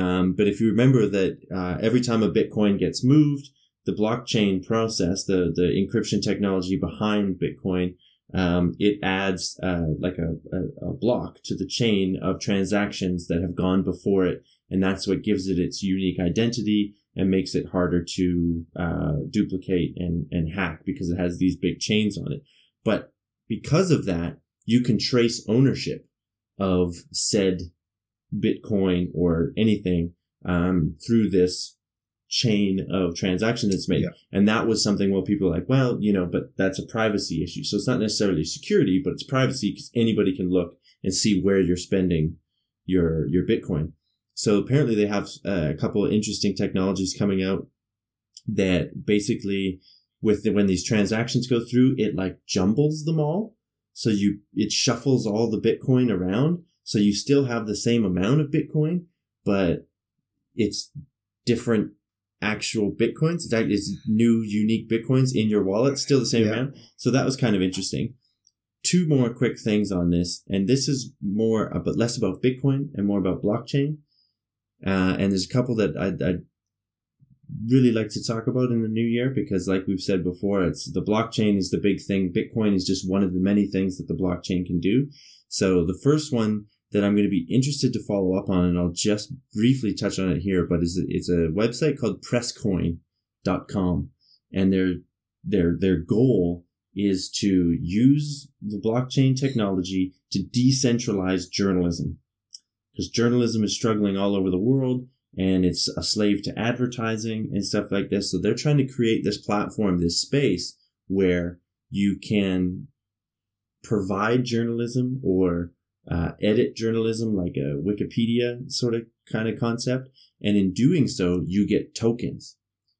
Um, but if you remember that uh, every time a Bitcoin gets moved, the blockchain process, the the encryption technology behind Bitcoin, um, it adds uh, like a, a, a block to the chain of transactions that have gone before it. And that's what gives it its unique identity and makes it harder to uh, duplicate and, and hack, because it has these big chains on it. But because of that, you can trace ownership of said Bitcoin or anything um, through this chain of transaction that's made. Yeah. And that was something where people are like, well, you know, but that's a privacy issue. So it's not necessarily security, but it's privacy, because anybody can look and see where you're spending your, your Bitcoin. So apparently they have a couple of interesting technologies coming out that basically, with the, when these transactions go through, it like jumbles them all. So you it shuffles all the Bitcoin around. So you still have the same amount of Bitcoin, but it's different actual Bitcoins. It's new, unique Bitcoins in your wallet, still the same yeah. amount. So that was kind of interesting. Two more quick things on this. And this is more, but less about Bitcoin and more about blockchain. Uh, and there's a couple that I'd, I'd really like to talk about in the new year, because like we've said before, it's the blockchain is the big thing. Bitcoin is just one of the many things that the blockchain can do. So the first one that I'm going to be interested to follow up on, and I'll just briefly touch on it here, but it's a, it's a website called press coin dot com, and their their their goal is to use the blockchain technology to decentralize journalism, because journalism is struggling all over the world, and it's a slave to advertising and stuff like this. So they're trying to create this platform, this space where you can provide journalism or uh, edit journalism like a Wikipedia sort of kind of concept. And in doing so, you get tokens.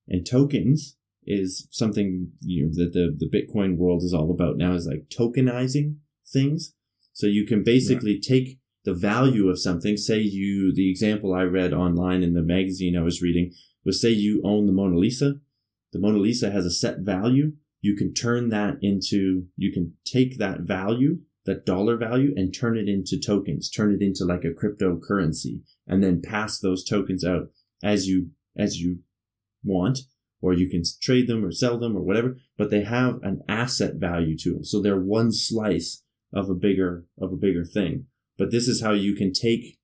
And tokens is something, you know, that the, the Bitcoin world is all about now, is like tokenizing things. So you can basically yeah. take the value of something. Say you, the example I read online in the magazine I was reading was, say you own the Mona Lisa. The Mona Lisa has a set value. You can turn that into, you can take that value, that dollar value, and turn it into tokens, turn it into like a cryptocurrency, and then pass those tokens out as you, as you want, or you can trade them or sell them or whatever, but they have an asset value to them. So they're one slice of a bigger, of a bigger thing. But this is how you can take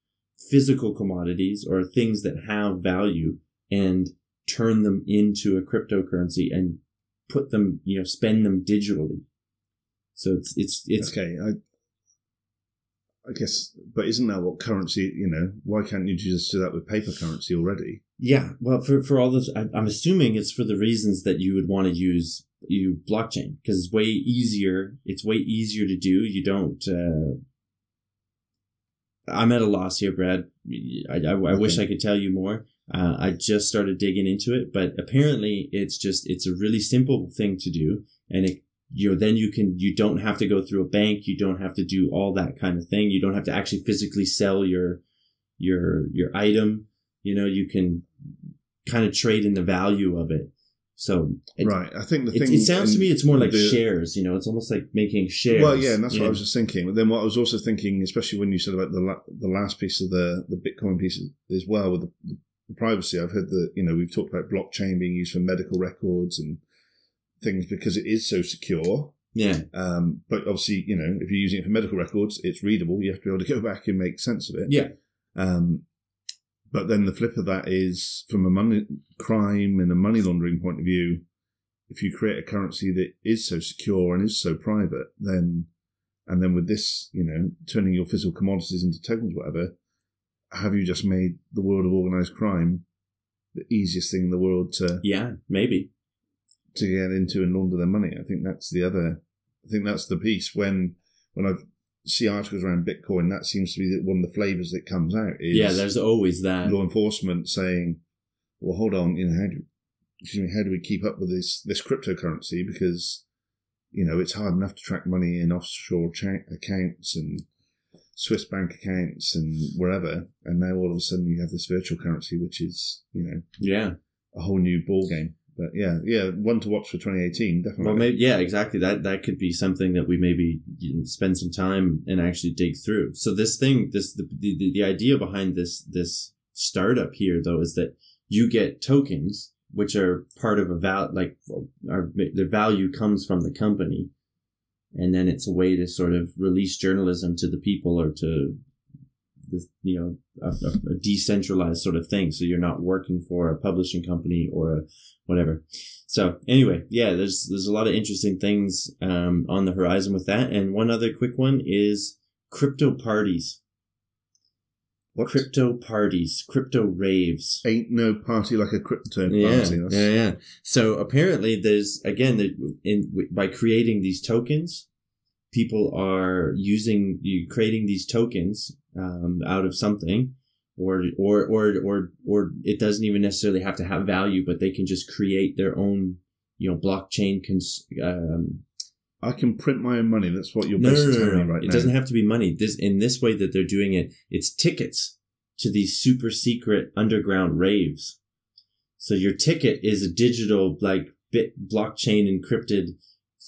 physical commodities or things that have value and turn them into a cryptocurrency and put them, you know, spend them digitally. So it's, it's, it's. Okay. I, I guess, but isn't that what currency, you know, why can't you just do that with paper currency already? Yeah. Well, for, for all this, I, I'm assuming it's for the reasons that you would want to use you blockchain, because it's way easier. It's way easier to do. You don't, uh, I'm at a loss here, Brad. I, I, I okay. wish I could tell you more. Uh, I just started digging into it, but apparently it's just, it's a really simple thing to do. And it, you know, then you can, you don't have to go through a bank. You don't have to do all that kind of thing. You don't have to actually physically sell your, your, your item. You know, you can kind of trade in the value of it. So it, right, I think the thing it, it sounds to me it's more like the, shares. You know, it's almost like making shares. Well, yeah, and that's what know? I was just thinking. But then what I was also thinking, especially when you said about the la- the last piece of the the Bitcoin piece as well, with the, the privacy. I've heard that, you know, we've talked about blockchain being used for medical records and things because it is so secure. Yeah. Um, but obviously, you know, if you're using it for medical records, it's readable. You have to be able to go back and make sense of it. Yeah. Um. But then the flip of that is, from a money crime and a money laundering point of view, if you create a currency that is so secure and is so private, then, and then with this, you know, turning your physical commodities into tokens, whatever, have you just made the world of organized crime the easiest thing in the world to yeah maybe to get into and launder their money? I think that's the other. I think that's the piece when when I've. See articles around Bitcoin, that seems to be one of the flavors that comes out. Is yeah, there's always that. Law enforcement saying, well, hold on, you know, how do, excuse me, how do we keep up with this, this cryptocurrency? Because, you know, it's hard enough to track money in offshore cha- accounts and Swiss bank accounts and wherever. And now all of a sudden you have this virtual currency, which is, you know, yeah, a whole new ball game. But yeah, yeah, one to watch for twenty eighteen, definitely. Well, maybe, yeah, exactly. That that could be something that we maybe spend some time and actually dig through. So this thing, this the the, the idea behind this this startup here though is that you get tokens, which are part of a val like our the value comes from the company, and then it's a way to sort of release journalism to the people, or to this, you know, a, a decentralized sort of thing. So you're not working for a publishing company or a whatever. So anyway, yeah, there's there's a lot of interesting things um, on the horizon with that. And one other quick one is crypto parties. What? Crypto parties, crypto raves. Ain't no party like a crypto party. Yeah, That's... yeah, yeah. So apparently there's, again, in, by creating these tokens, people are using, you creating these tokens um, out of something, or, or, or, or, or it doesn't even necessarily have to have value, but they can just create their own, you know, blockchain cons- um, I can print my own money. That's what you're no, best no, no, telling no, no. me right it now. It doesn't have to be money. This in this way that they're doing it, it's tickets to these super secret underground raves. So your ticket is a digital, like, bit blockchain encrypted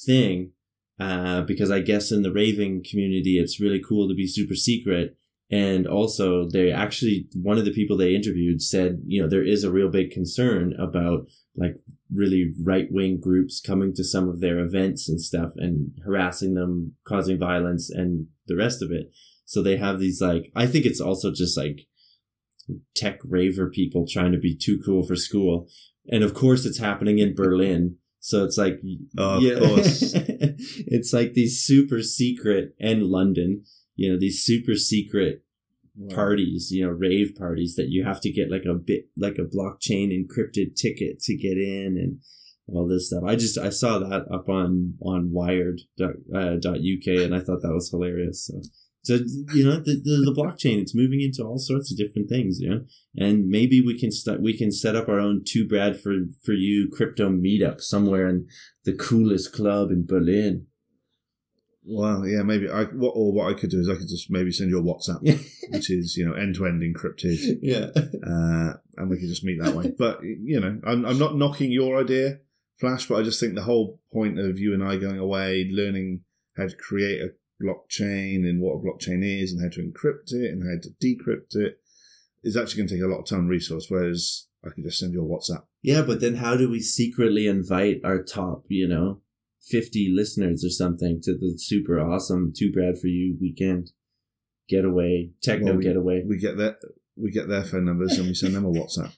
thing, uh, because I guess in the raving community, it's really cool to be super secret. And also, they actually, one of the people they interviewed said, you know, there is a real big concern about, like, really right-wing groups coming to some of their events and stuff and harassing them, causing violence and the rest of it. So they have these, like, I think it's also just, like, tech raver people trying to be too cool for school. And, of course, it's happening in Berlin. So it's like, oh, yeah, of course. It's like these super secret, and London, you know, these super secret wow. parties, you know, rave parties that you have to get like a bit like a blockchain encrypted ticket to get in and all this stuff. I just I saw that up on on wired dot U K and I thought that was hilarious. So, so you know, the, the the blockchain, it's moving into all sorts of different things, you know, and maybe we can start we can set up our own Too Brad for for you crypto meetup somewhere in the coolest club in Berlin. Well, yeah, maybe I. What or what I could do is I could just maybe send you a WhatsApp, which is, you know, end to end encrypted. Yeah, uh, and we could just meet that way. But you know, I'm I'm not knocking your idea, Flash, but I just think the whole point of you and I going away, learning how to create a blockchain and what a blockchain is, and how to encrypt it and how to decrypt it, is actually going to take a lot of time and resource. Whereas I could just send you a WhatsApp. Yeah, but then how do we secretly invite our top, you know, fifty listeners or something to the super awesome Too Brad for You weekend getaway, techno well, we, getaway. We get their we get their phone numbers and we send them a WhatsApp.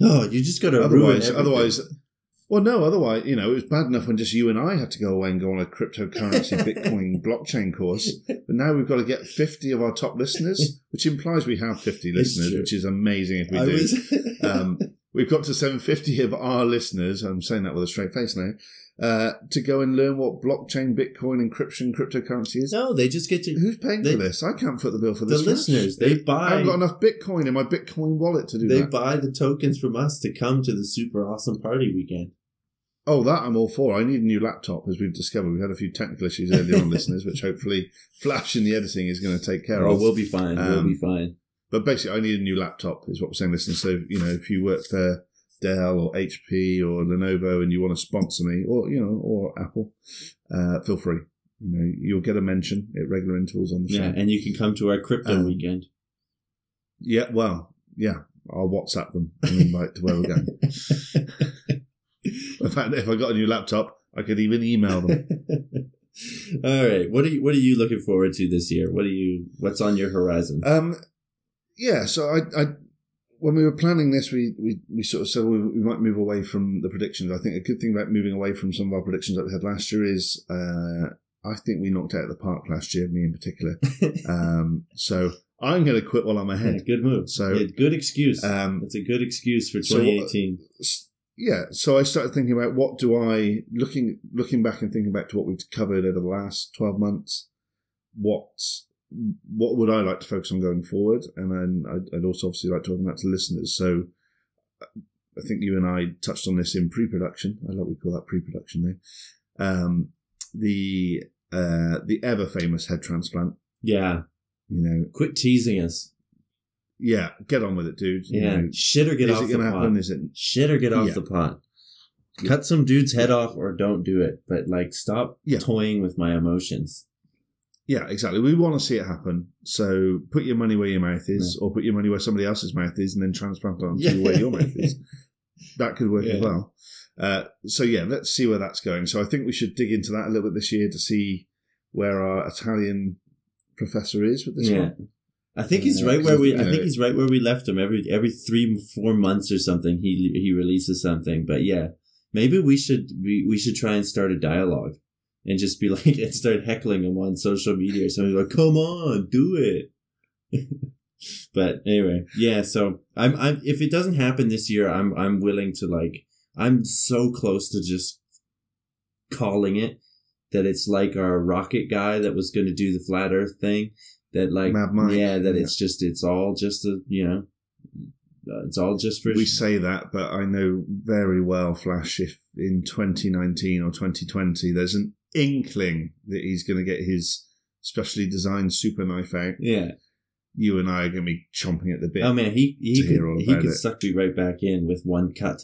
Oh, you just got to otherwise, ruin otherwise. Well, no, otherwise, you know, it was bad enough when just you and I had to go away and go on a cryptocurrency, Bitcoin, blockchain course. But now we've got to get fifty of our top listeners, which implies we have fifty listeners, which is amazing if we I do. Was... um, we've got to send fifty of our listeners, I'm saying that with a straight face now, uh, to go and learn what blockchain, Bitcoin, encryption, cryptocurrency is. No, they just get to... Who's paying they, for this? I can't foot the bill for this. The listeners, they if, buy... I haven't got enough Bitcoin in my Bitcoin wallet to do they that. They buy the tokens from us to come to the super awesome party weekend. Oh, that I'm all for. I need a new laptop, as we've discovered. We've had a few technical issues earlier on, listeners, which hopefully Flash and the editing is going to take care oh, of. Oh, we'll be fine. Um, we'll be fine. But basically, I need a new laptop, is what we're saying, listeners. So, you know, if you work for Dell or H P or Lenovo and you want to sponsor me, or, you know, or Apple, uh, feel free. You know, you'll get a mention at regular intervals on the show. Yeah, and you can come to our crypto um, weekend. Yeah, well, yeah, I'll WhatsApp them and invite to where we're going. In fact, if I got a new laptop, I could even email them. All right, what are you, what are you looking forward to this year? What are you? What's on your horizon? Um. Yeah, so I, I, when we were planning this, we, we, we sort of said we, we might move away from the predictions. I think a good thing about moving away from some of our predictions that we had last year is uh, I think we knocked out of the park last year, me in particular. um, so I'm going to quit while I'm ahead. Yeah, good move. So yeah, good excuse. Um, it's a good excuse for twenty eighteen. So, yeah, so I started thinking about what do I, looking looking back and thinking back to what we've covered over the last twelve months, what... what would I like to focus on going forward? And then I'd, I'd also obviously like to open that to listeners. So I think you and I touched on this in pre-production. I like we call that pre-production now. Um, the uh, the ever famous head transplant. Yeah. You know, quit teasing us. Yeah, get on with it, dude. Yeah, you know, shit or get off the pot. Is it going to happen? Is it shit or get off yeah. the pot? Yeah. Cut some dude's head off or don't do it. But like, stop yeah. toying with my emotions. Yeah, exactly. We want to see it happen. So put your money where your mouth is, yeah. or put your money where somebody else's mouth is, and then transplant it onto yeah. where your mouth is. That could work yeah. as well. Uh, so yeah, let's see where that's going. So I think we should dig into that a little bit this year to see where our Italian professor is with this yeah. one. I think he's right where we. I think he's right where we left him. Every every three four months or something, he he releases something. But yeah, maybe we should we, we should try and start a dialogue. And just be like, and start heckling him on social media or something. Like, come on, do it. But anyway, yeah. So I'm, I'm. If it doesn't happen this year, I'm, I'm willing to like. I'm so close to just calling it that it's like our rocket guy that was going to do the flat Earth thing. That like, yeah, that yeah. it's just, it's all just a, you know, It's all just for... We say that, but I know very well, Flash, if in twenty nineteen or twenty twenty, there's an inkling that he's going to get his specially designed super knife out. Yeah. You and I are going to be chomping at the bit. Oh, man, he, he could, he could suck you right back in with one cut.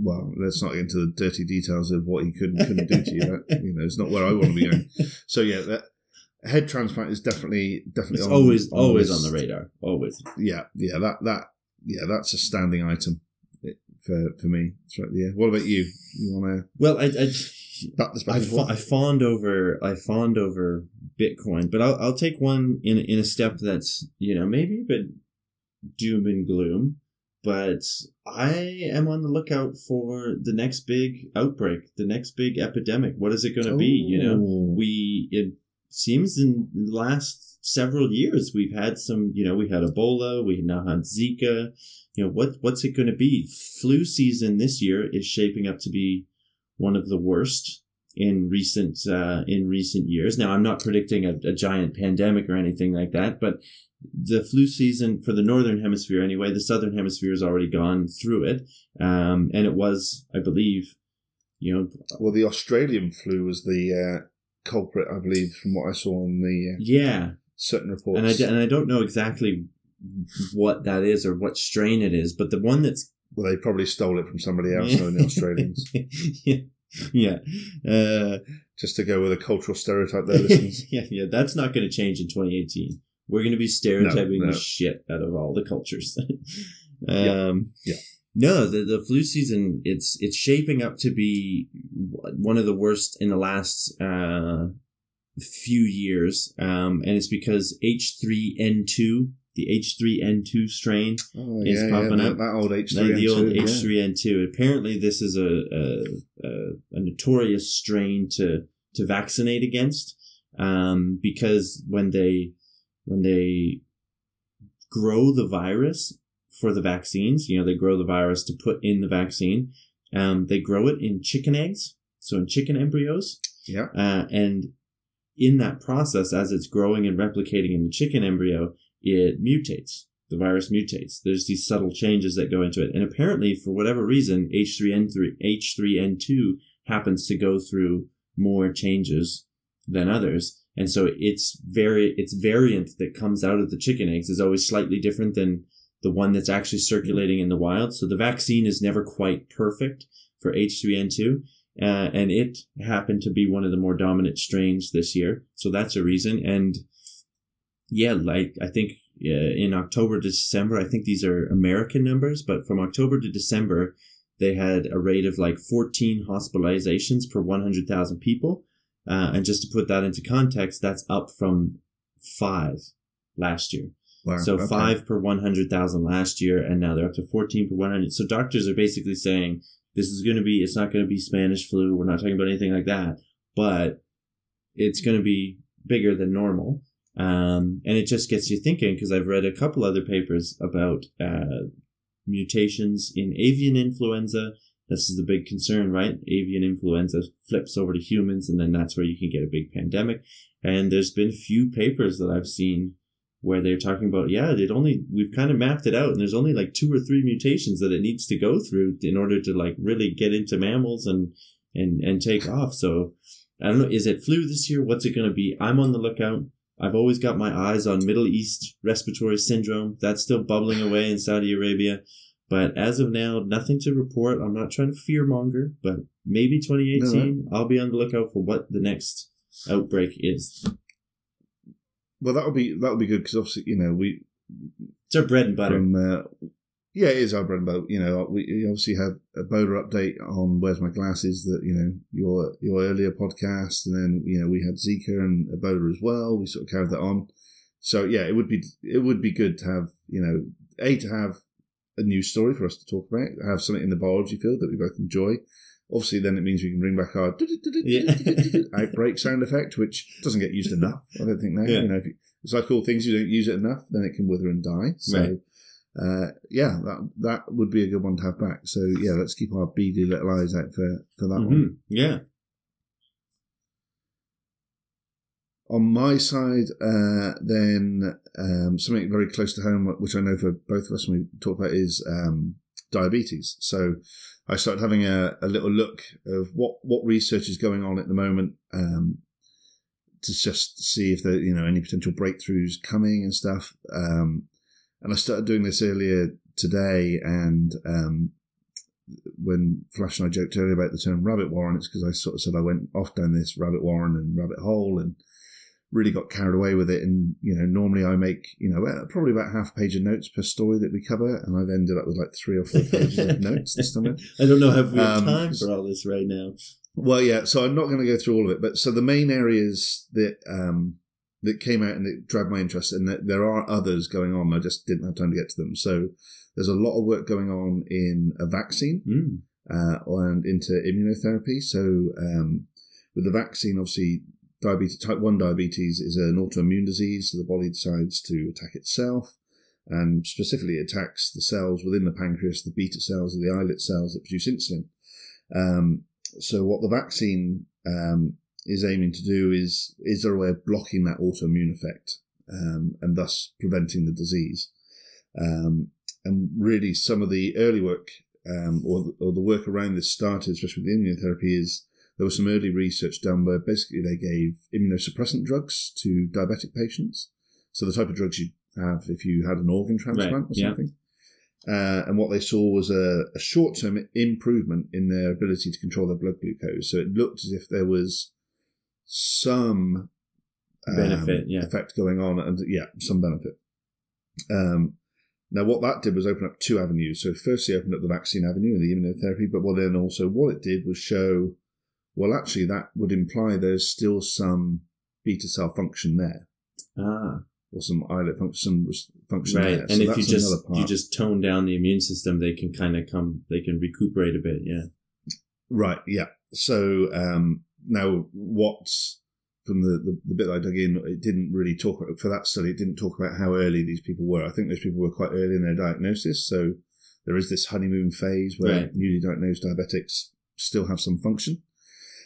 Well, let's not get into the dirty details of what he could and couldn't do to you. That, you know, it's not where I want to be going. So, yeah, that head transplant is definitely definitely it's on, always on always the on the radar. Always. Yeah, yeah, that that yeah, that's a standing item for for me throughout the year. What about you? You want to? Well, I I, back this back I, fa- I fawned over I fawned over Bitcoin, but I'll I'll take one in in a step that's, you know, maybe a bit doom and gloom. But I am on the lookout for the next big outbreak, the next big epidemic. What is it going to oh. be? You know, we it seems in the last several years we've had some. You know, we had Ebola, we now had Zika. You know, what what's it going to be? Flu season this year is shaping up to be one of the worst in recent uh, in recent years. Now, I'm not predicting a, a giant pandemic or anything like that, but the flu season for the Northern Hemisphere, anyway, the Southern Hemisphere has already gone through it. Um, and it was, I believe, you know... Well, the Australian flu was the uh, culprit, I believe, from what I saw on the... Uh, yeah. Certain reports. And I, and I don't know exactly what that is or what strain it is, but the one that's... Well, they probably stole it from somebody else, though, the Australians. Yeah. Yeah. Uh, Just to go with a cultural stereotype there, listeners. yeah, yeah, that's not going to change in twenty eighteen. We're going to be stereotyping no, no. the shit out of all the cultures. um, yeah. yeah. No, the, the flu season, it's it's shaping up to be one of the worst in the last uh, few years. Um, and it's because H three N two, the H three N two strain oh, is yeah, popping yeah, that, up. That old H three N two. Like the old yeah. H three N two. Apparently this is a, a, a, a notorious strain to, to vaccinate against um, because when they... When they grow the virus for the vaccines, you know, they grow the virus to put in the vaccine. Um, they grow it in chicken eggs, so in chicken embryos. Yeah. Uh, and in that process, as it's growing and replicating in the chicken embryo, it mutates. The virus mutates. There's these subtle changes that go into it. And apparently, for whatever reason, H three N three, H three N two happens to go through more changes than others. And so it's very, its variant that comes out of the chicken eggs is always slightly different than the one that's actually circulating in the wild. So the vaccine is never quite perfect for H three N two. Uh, and it happened to be one of the more dominant strains this year. So that's a reason. And yeah, like I think uh, in October to December, I think these are American numbers, but from October to December, they had a rate of like fourteen hospitalizations per one hundred thousand people. Uh, and just to put that into context, that's up from five last year. Wow, so okay. five per one hundred thousand last year, and now they're up to fourteen per one hundred. So doctors are basically saying this is going to be, it's not going to be Spanish flu. We're not talking about anything like that, but it's going to be bigger than normal. Um, and it just gets you thinking because I've read a couple other papers about uh, mutations in avian influenza. This is the big concern, right? Avian influenza flips over to humans, and then that's where you can get a big pandemic. And there's been few papers that I've seen where they're talking about, yeah, it only we've kind of mapped it out, and there's only like two or three mutations that it needs to go through in order to like really get into mammals and and and take off. So I don't know, is it flu this year? What's it going to be? I'm on the lookout. I've always got my eyes on Middle East respiratory syndrome. That's still bubbling away in Saudi Arabia. But as of now, nothing to report. I'm not trying to fearmonger, but maybe twenty eighteen, no, no. I'll be on the lookout for what the next outbreak is. Well, that'll be that'll be good because obviously, you know, we it's our bread and butter. From, uh, yeah, it is our bread and butter. You know, we obviously had a Boda update on Where's My Glasses that you know your your earlier podcast, and then you know we had Zika and a Boda as well. We sort of carried that on. So yeah, it would be it would be good to have you know a to have. a new story for us to talk about, have something in the biology field that we both enjoy. Obviously, then it means we can bring back our yeah. outbreak sound effect, which doesn't get used enough. I don't think now. Yeah. You know, if you, it's like all things, you don't use it enough, then it can wither and die. So, right. uh, yeah, that that would be a good one to have back. So, yeah, let's keep our beady little eyes out for, for that mm-hmm. one. Yeah. On my side, uh, then um, something very close to home, which I know for both of us when we talk about, is um, diabetes. So I started having a, a little look of what, what research is going on at the moment, um, to just see if there, you know, any potential breakthroughs coming and stuff. Um, and I started doing this earlier today, and um, when Flash and I joked earlier about the term rabbit warren, it's because I sort of said I went off down this rabbit warren and rabbit hole and really got carried away with it. And, you know, normally I make, you know, probably about half a page of notes per story that we cover, and I've ended up with like three or four pages of notes this time. I don't know how we have um, time for all this right now. Well, yeah, so I'm not going to go through all of it. But so the main areas that um, that came out and that grabbed my interest, and that there are others going on, I just didn't have time to get to them. So there's a lot of work going on in a vaccine mm. uh, and into immunotherapy. So um, with the vaccine, obviously, diabetes, type one diabetes is an autoimmune disease, so the body decides to attack itself, and specifically it attacks the cells within the pancreas, the beta cells, or the islet cells that produce insulin. Um, so what the vaccine um, is aiming to do is, is there a way of blocking that autoimmune effect um, and thus preventing the disease? Um, and really some of the early work um, or, the, or the work around this started, especially with immunotherapy, is there was some early research done where basically they gave immunosuppressant drugs to diabetic patients. So the type of drugs you have if you had an organ transplant right. or something. Yeah. Uh, and what they saw was a, a short-term improvement in their ability to control their blood glucose. So it looked as if there was some um, benefit, yeah. effect going on. and Yeah, some benefit. Um, now, what that did was open up two avenues. So firstly, opened up the vaccine avenue and the immunotherapy. But what then also what it did was show... Well, actually, that would imply there's still some beta cell function there, ah, or some islet function, some function right. there. Right, and so if you just you just tone down the immune system, they can kind of come, they can recuperate a bit, yeah. Right, yeah. So um, now, what's from the, the the bit that I dug in, it didn't really talk about, for that study. It didn't talk about how early these people were. I think those people were quite early in their diagnosis, so there is this honeymoon phase where right. newly diagnosed diabetics still have some function.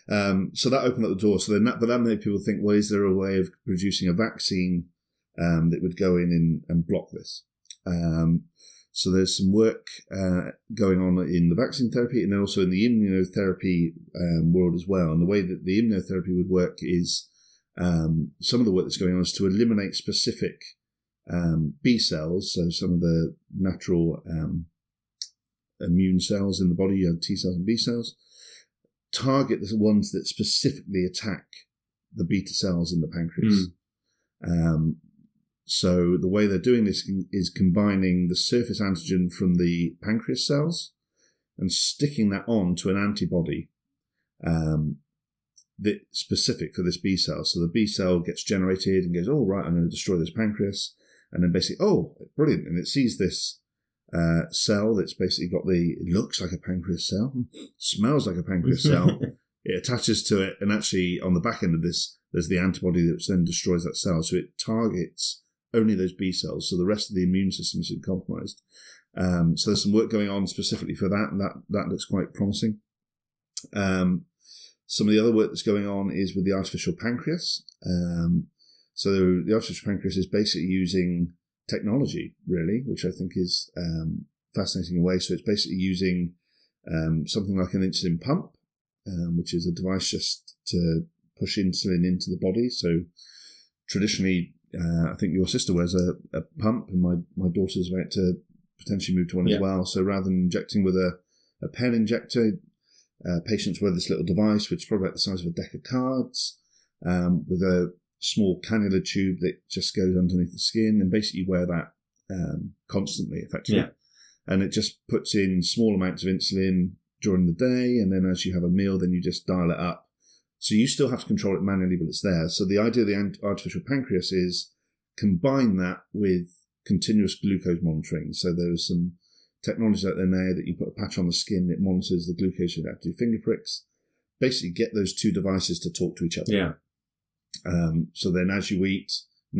Um, so that opened up the door. So then, that, but that made people think, well, is there a way of producing a vaccine um, that would go in and, and block this? Um, so there's some work uh, going on in the vaccine therapy and then also in the immunotherapy um, world as well. And the way that the immunotherapy would work is um, some of the work that's going on is to eliminate specific um, B cells, so some of the natural um, immune cells in the body, you have T cells and B cells. Target the ones that specifically attack the beta cells in the pancreas. Mm. Um, so the way they're doing this is combining the surface antigen from the pancreas cells and sticking that on to an antibody um, that's specific for this B cell. So the B cell gets generated and goes, oh, right, I'm going to destroy this pancreas. And then basically, oh, brilliant. And it sees this Uh, cell that's basically got the, it looks like a pancreas cell, smells like a pancreas cell, it attaches to it, and actually on the back end of this, there's the antibody that then destroys that cell. So it targets only those B cells, so the rest of the immune system isn't compromised. Um, so there's some work going on specifically for that, and that, that looks quite promising. Um, some of the other work that's going on is with the artificial pancreas. Um, so the artificial pancreas is basically using technology, really, which I think is um, fascinating in a way. So it's basically using um, something like an insulin pump, um, which is a device just to push insulin into the body. So traditionally, uh, I think your sister wears a, a pump, and my, my daughter's about to potentially move to one yeah. as well. So rather than injecting with a, a pen injector, uh, patients wear this little device, which is probably about the size of a deck of cards, um, with a small cannula tube that just goes underneath the skin, and basically wear that um, constantly, effectively. Yeah. And it just puts in small amounts of insulin during the day, and then as you have a meal, then you just dial it up. So you still have to control it manually, but it's there. So the idea of the artificial pancreas is combine that with continuous glucose monitoring. So there's some technology out there now that you put a patch on the skin that monitors the glucose without doing finger pricks. Basically get those two devices to talk to each other. Yeah. Um, so then as you eat,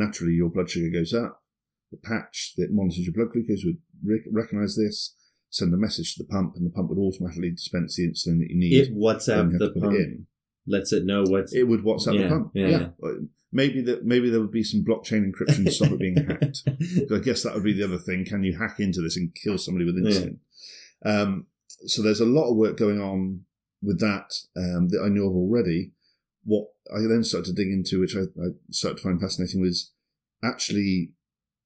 naturally your blood sugar goes up. The patch that monitors your blood glucose would rec- recognise this, send a message to the pump, and the pump would automatically dispense the insulin that you need. It WhatsApped the pump. It lets it know what it would WhatsApp yeah, account. Yeah, yeah. yeah. Maybe that maybe there would be some blockchain encryption to stop it being hacked. I guess that would be the other thing. Can you hack into this and kill somebody with insulin? Yeah. Um, so there's a lot of work going on with that um, that I knew of already. What I then started to dig into, which I, I started to find fascinating, was actually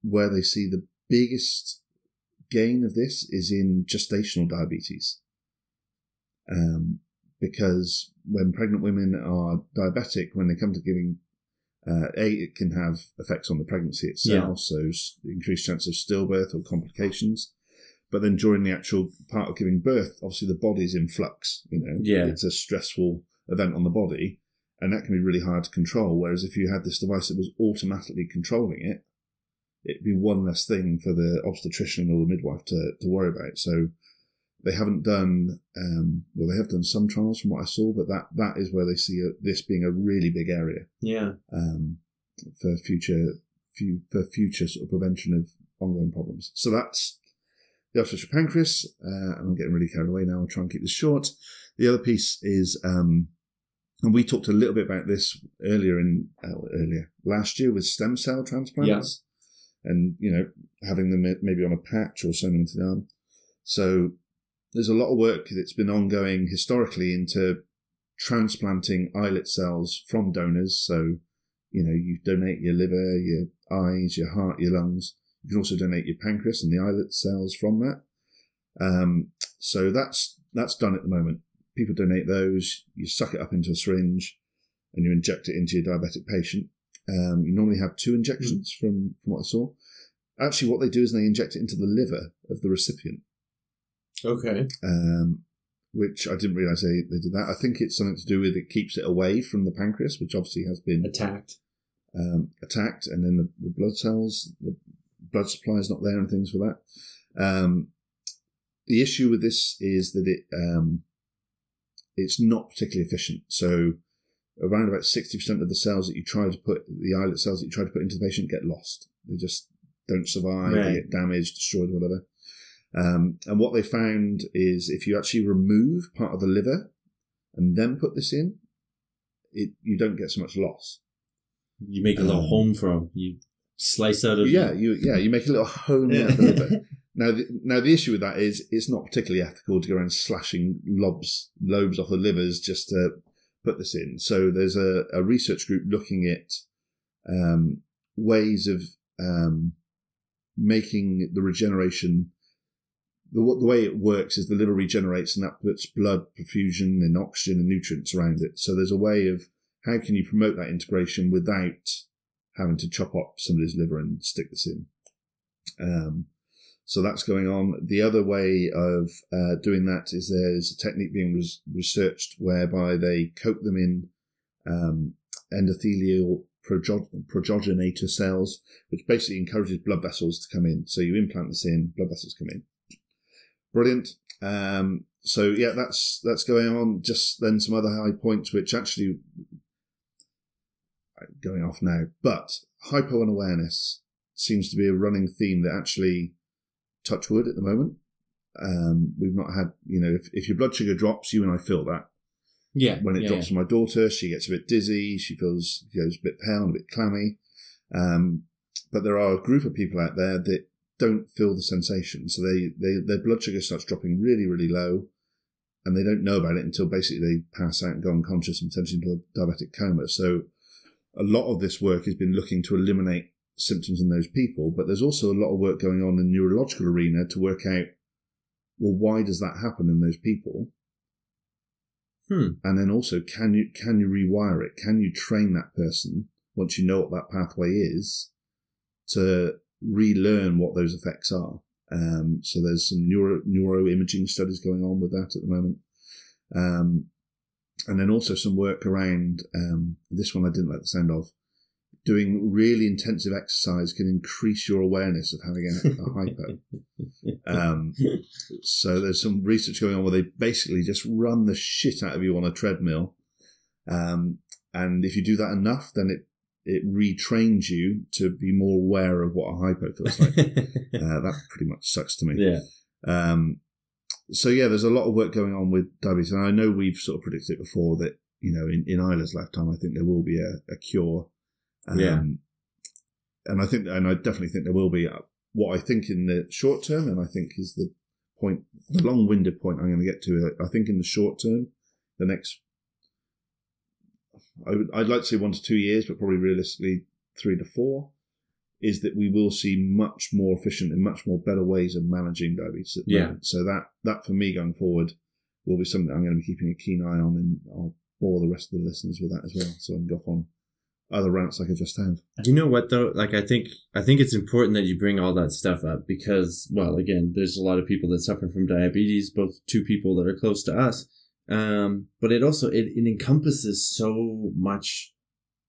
where they see the biggest gain of this is in gestational diabetes. Um, because when pregnant women are diabetic, when they come to giving uh, A, it can have effects on the pregnancy itself, yeah. so increased chance of stillbirth or complications. But then during the actual part of giving birth, obviously the body's in flux, you know, yeah. it's a stressful event on the body, and that can be really hard to control. Whereas if you had this device that was automatically controlling it, it'd be one less thing for the obstetrician or the midwife to, to worry about. So they haven't done, um, well, they have done some trials from what I saw, but that, that is where they see a, this being a really big area. Yeah. Um, for future, for future sort of prevention of ongoing problems. So that's the artificial pancreas, uh, and I'm getting really carried away now. I'll try and keep this short. The other piece is, um, and we talked a little bit about this earlier in uh, earlier last year with stem cell transplants, yeah. and you know having them maybe on a patch or sewn into the arm. So there's a lot of work that's been ongoing historically into transplanting islet cells from donors. So you know you donate your liver, your eyes, your heart, your lungs. You can also donate your pancreas and the islet cells from that. Um, so that's that's done at the moment. People donate those. You suck it up into a syringe, and you inject it into your diabetic patient. Um, you normally have two injections, mm-hmm. from from what I saw. Actually, what they do is they inject it into the liver of the recipient. Okay. Um, which I didn't realise they, they did that. I think it's something to do with it keeps it away from the pancreas, which obviously has been attacked. Um, attacked, and then the, the blood cells. The, blood supply is not there and things for that. Um, the issue with this is that it um, it's not particularly efficient. So around about sixty percent of the cells that you try to put, the islet cells that you try to put into the patient get lost. They just don't survive, right. They get damaged, destroyed, whatever. Um, and what they found is if you actually remove part of the liver and then put this in, it you don't get so much loss. You make a um, little home for them. You slice out of yeah you yeah you make a little home yeah. out of the liver. Now the, now the issue with that is it's not particularly ethical to go around slashing lobes lobes off the livers just to put this in. So there's a, a research group looking at um, ways of um, making the regeneration. The, the way it works is the liver regenerates and that puts blood perfusion and oxygen and nutrients around it. So there's a way of how can you promote that integration without having to chop up somebody's liver and stick this in. Um, so that's going on. The other way of uh, doing that is there's a technique being res- researched whereby they coat them in um, endothelial progio- progenitor cells, which basically encourages blood vessels to come in. So you implant this in, blood vessels come in. Brilliant. Um, so yeah, that's that's going on. Just then some other high points, which actually... going off now, but hypo unawareness seems to be a running theme that actually, touch wood at the moment, um, we've not had, you know, if, if your blood sugar drops, you and I feel that. Yeah. When it yeah, drops yeah. for my daughter, she gets a bit dizzy, she feels, she goes a bit pale and a bit clammy. Um, but there are a group of people out there that don't feel the sensation. So they, they their blood sugar starts dropping really, really low. And they don't know about it until basically they pass out and go unconscious and potentially into a diabetic coma. So a lot of this work has been looking to eliminate symptoms in those people, but there's also a lot of work going on in the neurological arena to work out, well, why does that happen in those people? Hmm. And then also, can you can you rewire it? Can you train that person, once you know what that pathway is, to relearn what those effects are? Um, so there's some neuro neuroimaging studies going on with that at the moment. Um And then also some work around, um, this one I didn't like the sound of, doing really intensive exercise can increase your awareness of having a, a hypo. Um, so there's some research going on where they basically just run the shit out of you on a treadmill. Um, and if you do that enough, then it, it retrains you to be more aware of what a hypo feels like. uh, that pretty much sucks to me. Yeah. Um, So, yeah, there's a lot of work going on with diabetes. And I know we've sort of predicted it before that you know, in, in Isla's lifetime, I think there will be a, a cure. Um, yeah. And I think, and I definitely think there will be a, what I think in the short term, and I think is the point, the long-winded point I'm going to get to. I think in the short term, the next, I would, I'd like to say one to two years, but probably realistically three to four, is that we will see much more efficient and much more better ways of managing diabetes at the yeah. moment. So that, that for me going forward will be something that I'm going to be keeping a keen eye on, and I'll bore the rest of the listeners with that as well. So I can go off on other rants like I just have. You know what though? Like I think I think it's important that you bring all that stuff up because, well, again, there's a lot of people that suffer from diabetes, both two people that are close to us. Um, but it also it, it encompasses so much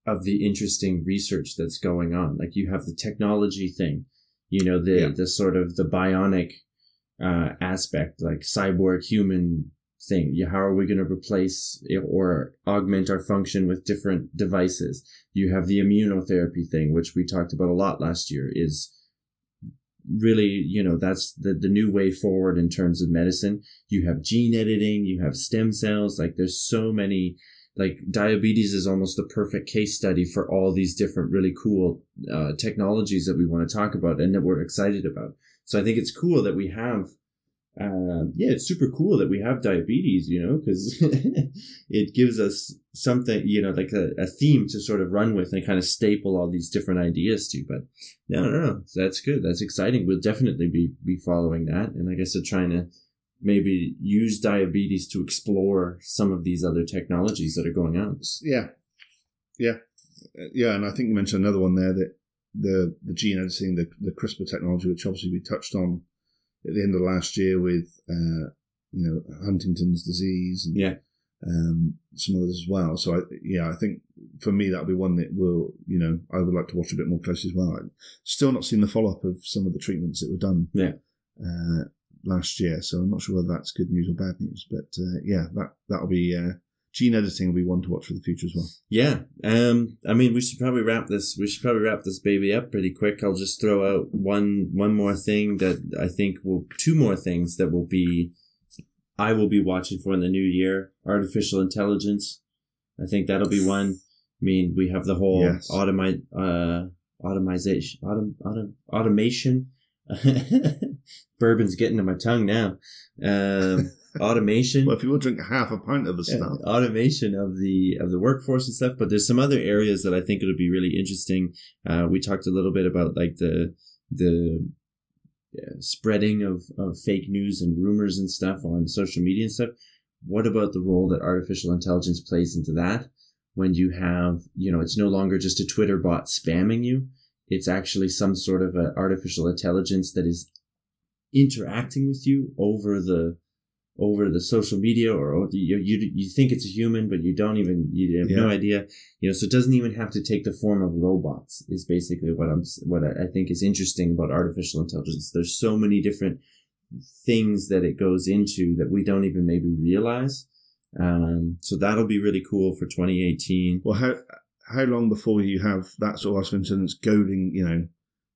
of the interesting research that's going on. Like you have the technology thing, you know, the yeah. the sort of the bionic uh, aspect, like cyborg human thing. How are we going to replace or augment our function with different devices? You have the immunotherapy thing, which we talked about a lot last year, is really, you know, that's the, the new way forward in terms of medicine. You have gene editing, you have stem cells. Like there's so many, like diabetes is almost the perfect case study for all these different really cool uh, technologies that we want to talk about and that we're excited about. So I think it's cool that we have Um, yeah, it's super cool that we have diabetes, you know, because it gives us something, you know, like a, a theme to sort of run with and kind of staple all these different ideas to. But no, no, no, that's good. That's exciting. We'll definitely be, be following that. And I guess they're trying to maybe use diabetes to explore some of these other technologies that are going on. Yeah. Yeah. Yeah. And I think you mentioned another one there, that the, the gene editing, the, the CRISPR technology, which obviously we touched on at the end of last year with, uh, you know, Huntington's disease and yeah. um, some others as well. So, I, yeah, I think for me that'll be one that will, you know, I would like to watch a bit more closely as well. I've still not seen the follow-up of some of the treatments that were done yeah. uh, last year, so I'm not sure whether that's good news or bad news. But, uh, yeah, that, that'll be... Uh, gene editing will be one to watch for the future as well. Yeah. Um, I mean, we should probably wrap this. We should probably wrap this baby up pretty quick. I'll just throw out one one more thing that I think will, two more things that will be, I will be watching for in the new year. Artificial intelligence. I think that'll be one. I mean, we have the whole yes. automi- uh, automization, autom- autom- automation. Bourbon's getting to my tongue now. Um, automation. Well, if you will drink half a pint of the stuff. Yeah, automation of the of the workforce and stuff. But there's some other areas that I think it'll be really interesting. Uh, we talked a little bit about like the the yeah, spreading of, of fake news and rumors and stuff on social media and stuff. What about the role that artificial intelligence plays into that? When you have, you know, it's no longer just a Twitter bot spamming you. It's actually some sort of an artificial intelligence that is interacting with you over the over the social media, or, or you, you you think it's a human, but you don't even, you have yeah. no idea, you know. So it doesn't even have to take the form of robots. Is basically what I'm what I think is interesting about artificial intelligence. There's so many different things that it goes into that we don't even maybe realize. Um, so that'll be really cool for twenty eighteen. Well, how. How long before you have that sort of artificial intelligence goading, you know,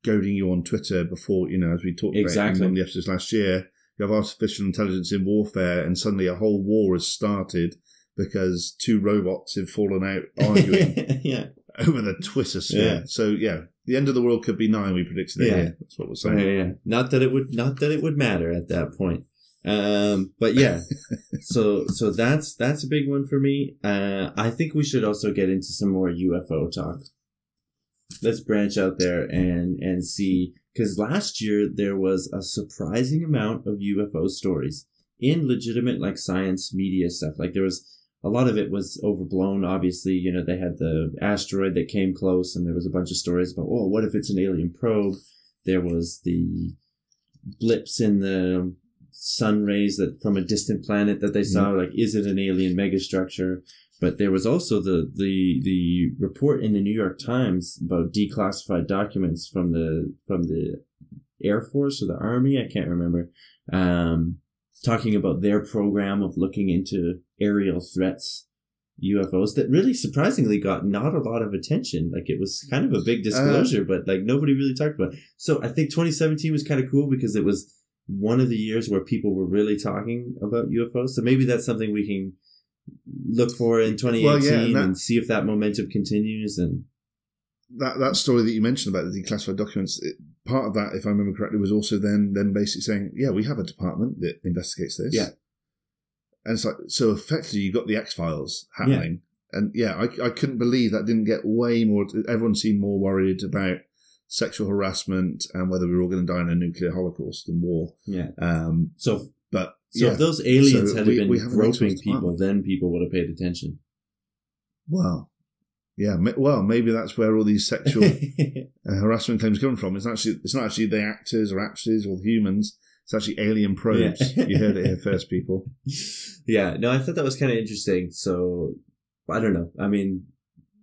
goading you on Twitter before, you know, as we talked exactly. about in one of the episodes last year, you have artificial intelligence in warfare and suddenly a whole war has started because two robots have fallen out arguing yeah. over the Twitter sphere. Yeah. So, yeah, the end of the world could be nine, we predicted it. Yeah. Yeah, that's what we're saying. Yeah, yeah. Not that it would, not that it would matter at that point. Um, but yeah, so, so that's, that's a big one for me. Uh, I think we should also get into some more U F O talk. Let's branch out there and, and see, because last year there was a surprising amount of U F O stories in legitimate, like science media stuff. Like there was a lot of it was overblown. Obviously, you know, they had the asteroid that came close and there was a bunch of stories about, oh, what if it's an alien probe? There was the blips in the sun rays that from a distant planet that they saw, like, is it an alien megastructure? But there was also the the the report in the New York Times about declassified documents from the from the Air Force or the Army, I can't remember, um talking about their program of looking into aerial threats, U F Os, that really surprisingly got not a lot of attention. Like it was kind of a big disclosure, um, but like nobody really talked about it. So I think twenty seventeen was kind of cool because it was one of the years where people were really talking about U F Os. So maybe that's something we can look for in twenty eighteen well, yeah, and, that, and see if that momentum continues. And that that story that you mentioned about the declassified documents, it, part of that, if I remember correctly, was also then then basically saying, yeah, we have a department that investigates this. Yeah. And it's like, so effectively you've got the X-Files happening. Yeah. And yeah, I, I couldn't believe that didn't get way more, everyone seemed more worried about sexual harassment and whether we were all going to die in a nuclear holocaust and war. Yeah. Um, so but so yeah. if those aliens so had we, been we groping people, then people would have paid attention. Well, yeah. Well, maybe that's where all these sexual uh, harassment claims come from. It's actually it's not actually the actors or actresses or humans. It's actually alien probes. Yeah. You heard it here first, people. Yeah. No, I thought that was kind of interesting. So I don't know. I mean,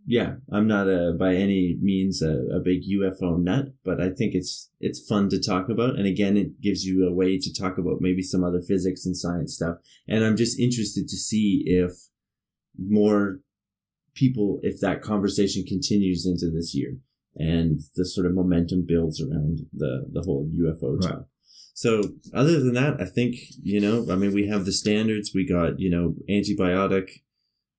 yeah, I'm not a, by any means a, a big U F O nut, but I think it's it's fun to talk about. And again, it gives you a way to talk about maybe some other physics and science stuff. And I'm just interested to see if more people, if that conversation continues into this year and the sort of momentum builds around the, the whole U F O right. talk. So other than that, I think, you know, I mean, we have the standards. We got, you know, antibiotic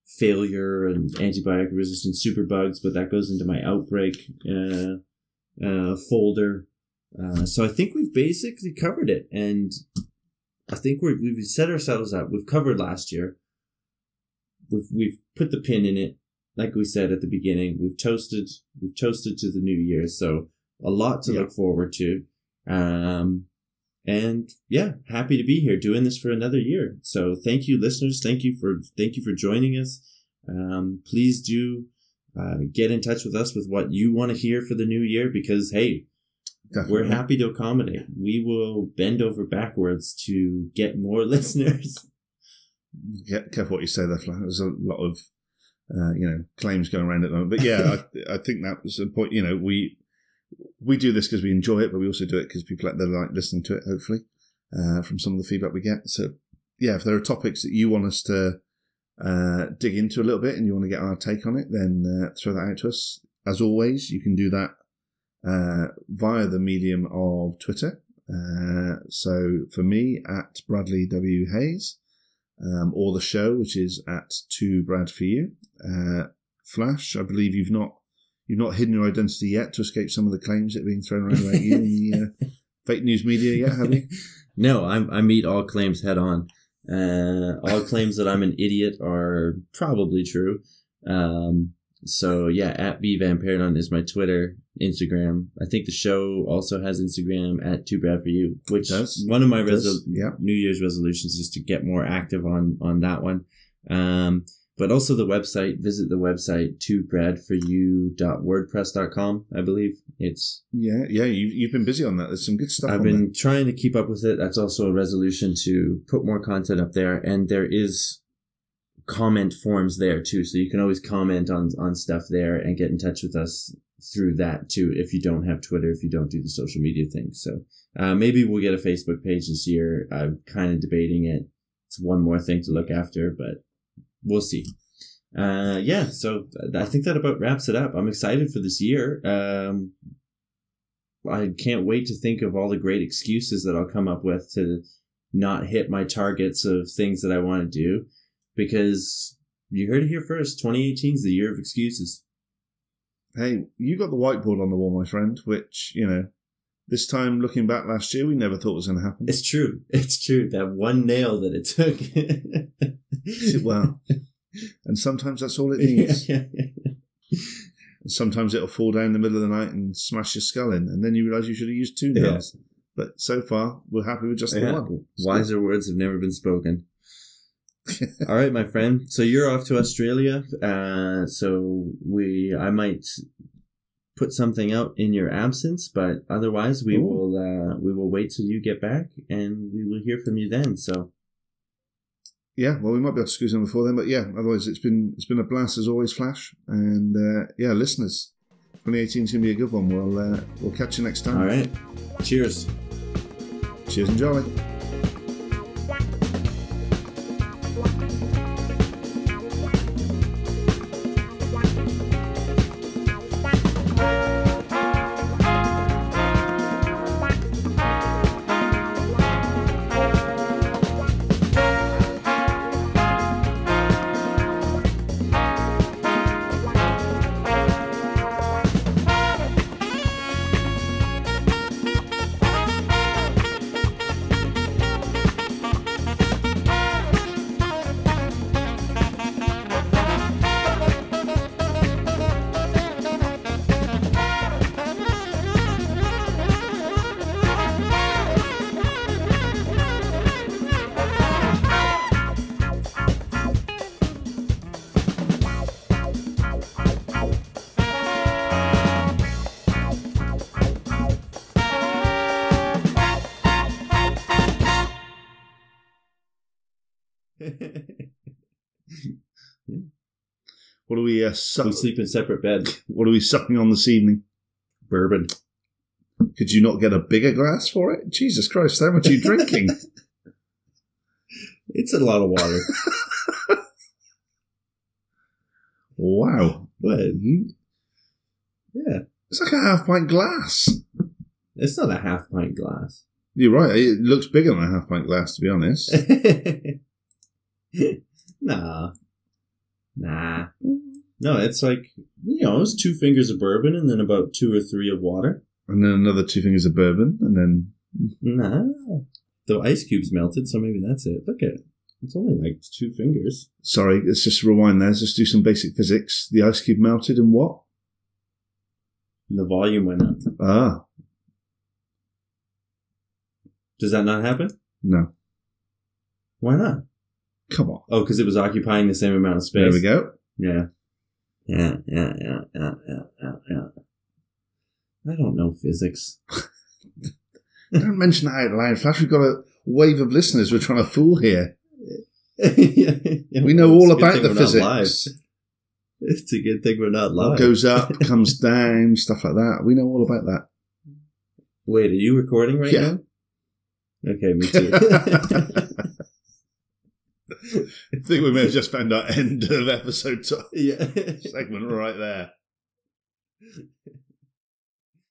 failure and antibiotic resistant superbugs, but that goes into my outbreak uh, uh, folder. Uh, so I think we've basically covered it, and I think we're, we've set ourselves up. We've covered last year. We've we've put the pin in it, like we said at the beginning. We've toasted. We've toasted to the new year. So a lot to yeah. look forward to. Um, And yeah, happy to be here doing this for another year. So thank you, listeners. Thank you for thank you for joining us. Um, please do uh, get in touch with us with what you want to hear for the new year, because, hey, Definitely. we're happy to accommodate. We will bend over backwards to get more listeners. Yeah, careful what you say there, Flan. There's a lot of uh, you know claims going around at the moment. But yeah, I, I think that was the point. You know, we. We do this because we enjoy it, but we also do it because people out there like listening to it, hopefully, uh, from some of the feedback we get. So, yeah, if there are topics that you want us to uh, dig into a little bit and you want to get our take on it, then uh, throw that out to us. As always, you can do that uh, via the medium of Twitter. Uh, so, for me, at Bradley W. Hayes, um, or the show, which is at two brad for you. Uh, Flash, I believe you've not You've not hidden your identity yet to escape some of the claims that are being thrown around about you in the uh, fake news media yet, have you? No, I'm, I meet all claims head on. Uh, all claims that I'm an idiot are probably true. Um, so, yeah, at bvamparadon is my Twitter, Instagram. I think the show also has Instagram at two brad for you, which does. One of my resol- yeah. New Year's resolutions is to get more active on, on that one. Um But also the website, visit the website, two brad for you dot wordpress dot com, I believe. It's Yeah, yeah, you, you've been busy on that. There's some good stuff I've on been there. Trying to keep up with it. That's also a resolution to put more content up there. And there is comment forms there too. So you can always comment on, on stuff there and get in touch with us through that too if you don't have Twitter, if you don't do the social media thing. So uh, maybe we'll get a Facebook page this year. I'm kind of debating it. It's one more thing to look after, but... We'll see. Uh, yeah, so I think that about wraps it up. I'm excited for this year. Um, I can't wait to think of all the great excuses that I'll come up with to not hit my targets of things that I want to do. Because you heard it here first, twenty eighteen is the year of excuses. Hey, you got the whiteboard on the wall, my friend, which, you know, this time looking back last year, we never thought was going to happen. It's true. It's true. That one nail that it took. Well, and sometimes that's all it needs. Yeah, yeah, yeah. And sometimes it'll fall down in the middle of the night and smash your skull in, and then you realise you should have used two nails. Yeah. But so far, we're happy with just yeah. the one. Wiser words have never been spoken. All right, my friend. So you're off to Australia. Uh, so we, I might put something out in your absence, but otherwise we Ooh. will uh, we will wait till you get back, and we will hear from you then. So. Yeah, well, we might be able to squeeze in before then, but yeah, otherwise it's been it's been a blast as always, Flash. And uh, yeah, listeners, twenty eighteen is going to be a good one. We'll uh, we'll catch you next time. All right, cheers, cheers, and jolly. What are we uh, sucking? We sleep in separate beds. What are we sucking on this evening? Bourbon. Could you not get a bigger glass for it? Jesus Christ, how much are you drinking? It's a lot of water. Wow. What? Yeah. It's like a half pint glass. It's not a half pint glass. You're right. It looks bigger than a half pint glass, to be honest. Nah. Nah. No, it's like, you know, it's two fingers of bourbon and then about two or three of water. And then another two fingers of bourbon and then... Nah. The ice cube's melted, so maybe that's it. Look at it. It's only like two fingers. Sorry, let's just rewind there. Let's just do some basic physics. The ice cube melted and what? And the volume went up. Ah. Does that not happen? No. Why not? Come on. Oh, because it was occupying the same amount of space. There we go. Yeah. Yeah, yeah, yeah, yeah, yeah, yeah, yeah. I don't know physics. Don't mention that out loud, Flash. We've got a wave of listeners we're trying to fool here. Yeah, yeah, we know all about the physics. It's a good thing we're not live. What goes up, comes down, stuff like that. We know all about that. Wait, are you recording right yeah. now? Okay, me too. I think we may have just found our end of episode t- yeah. segment right there.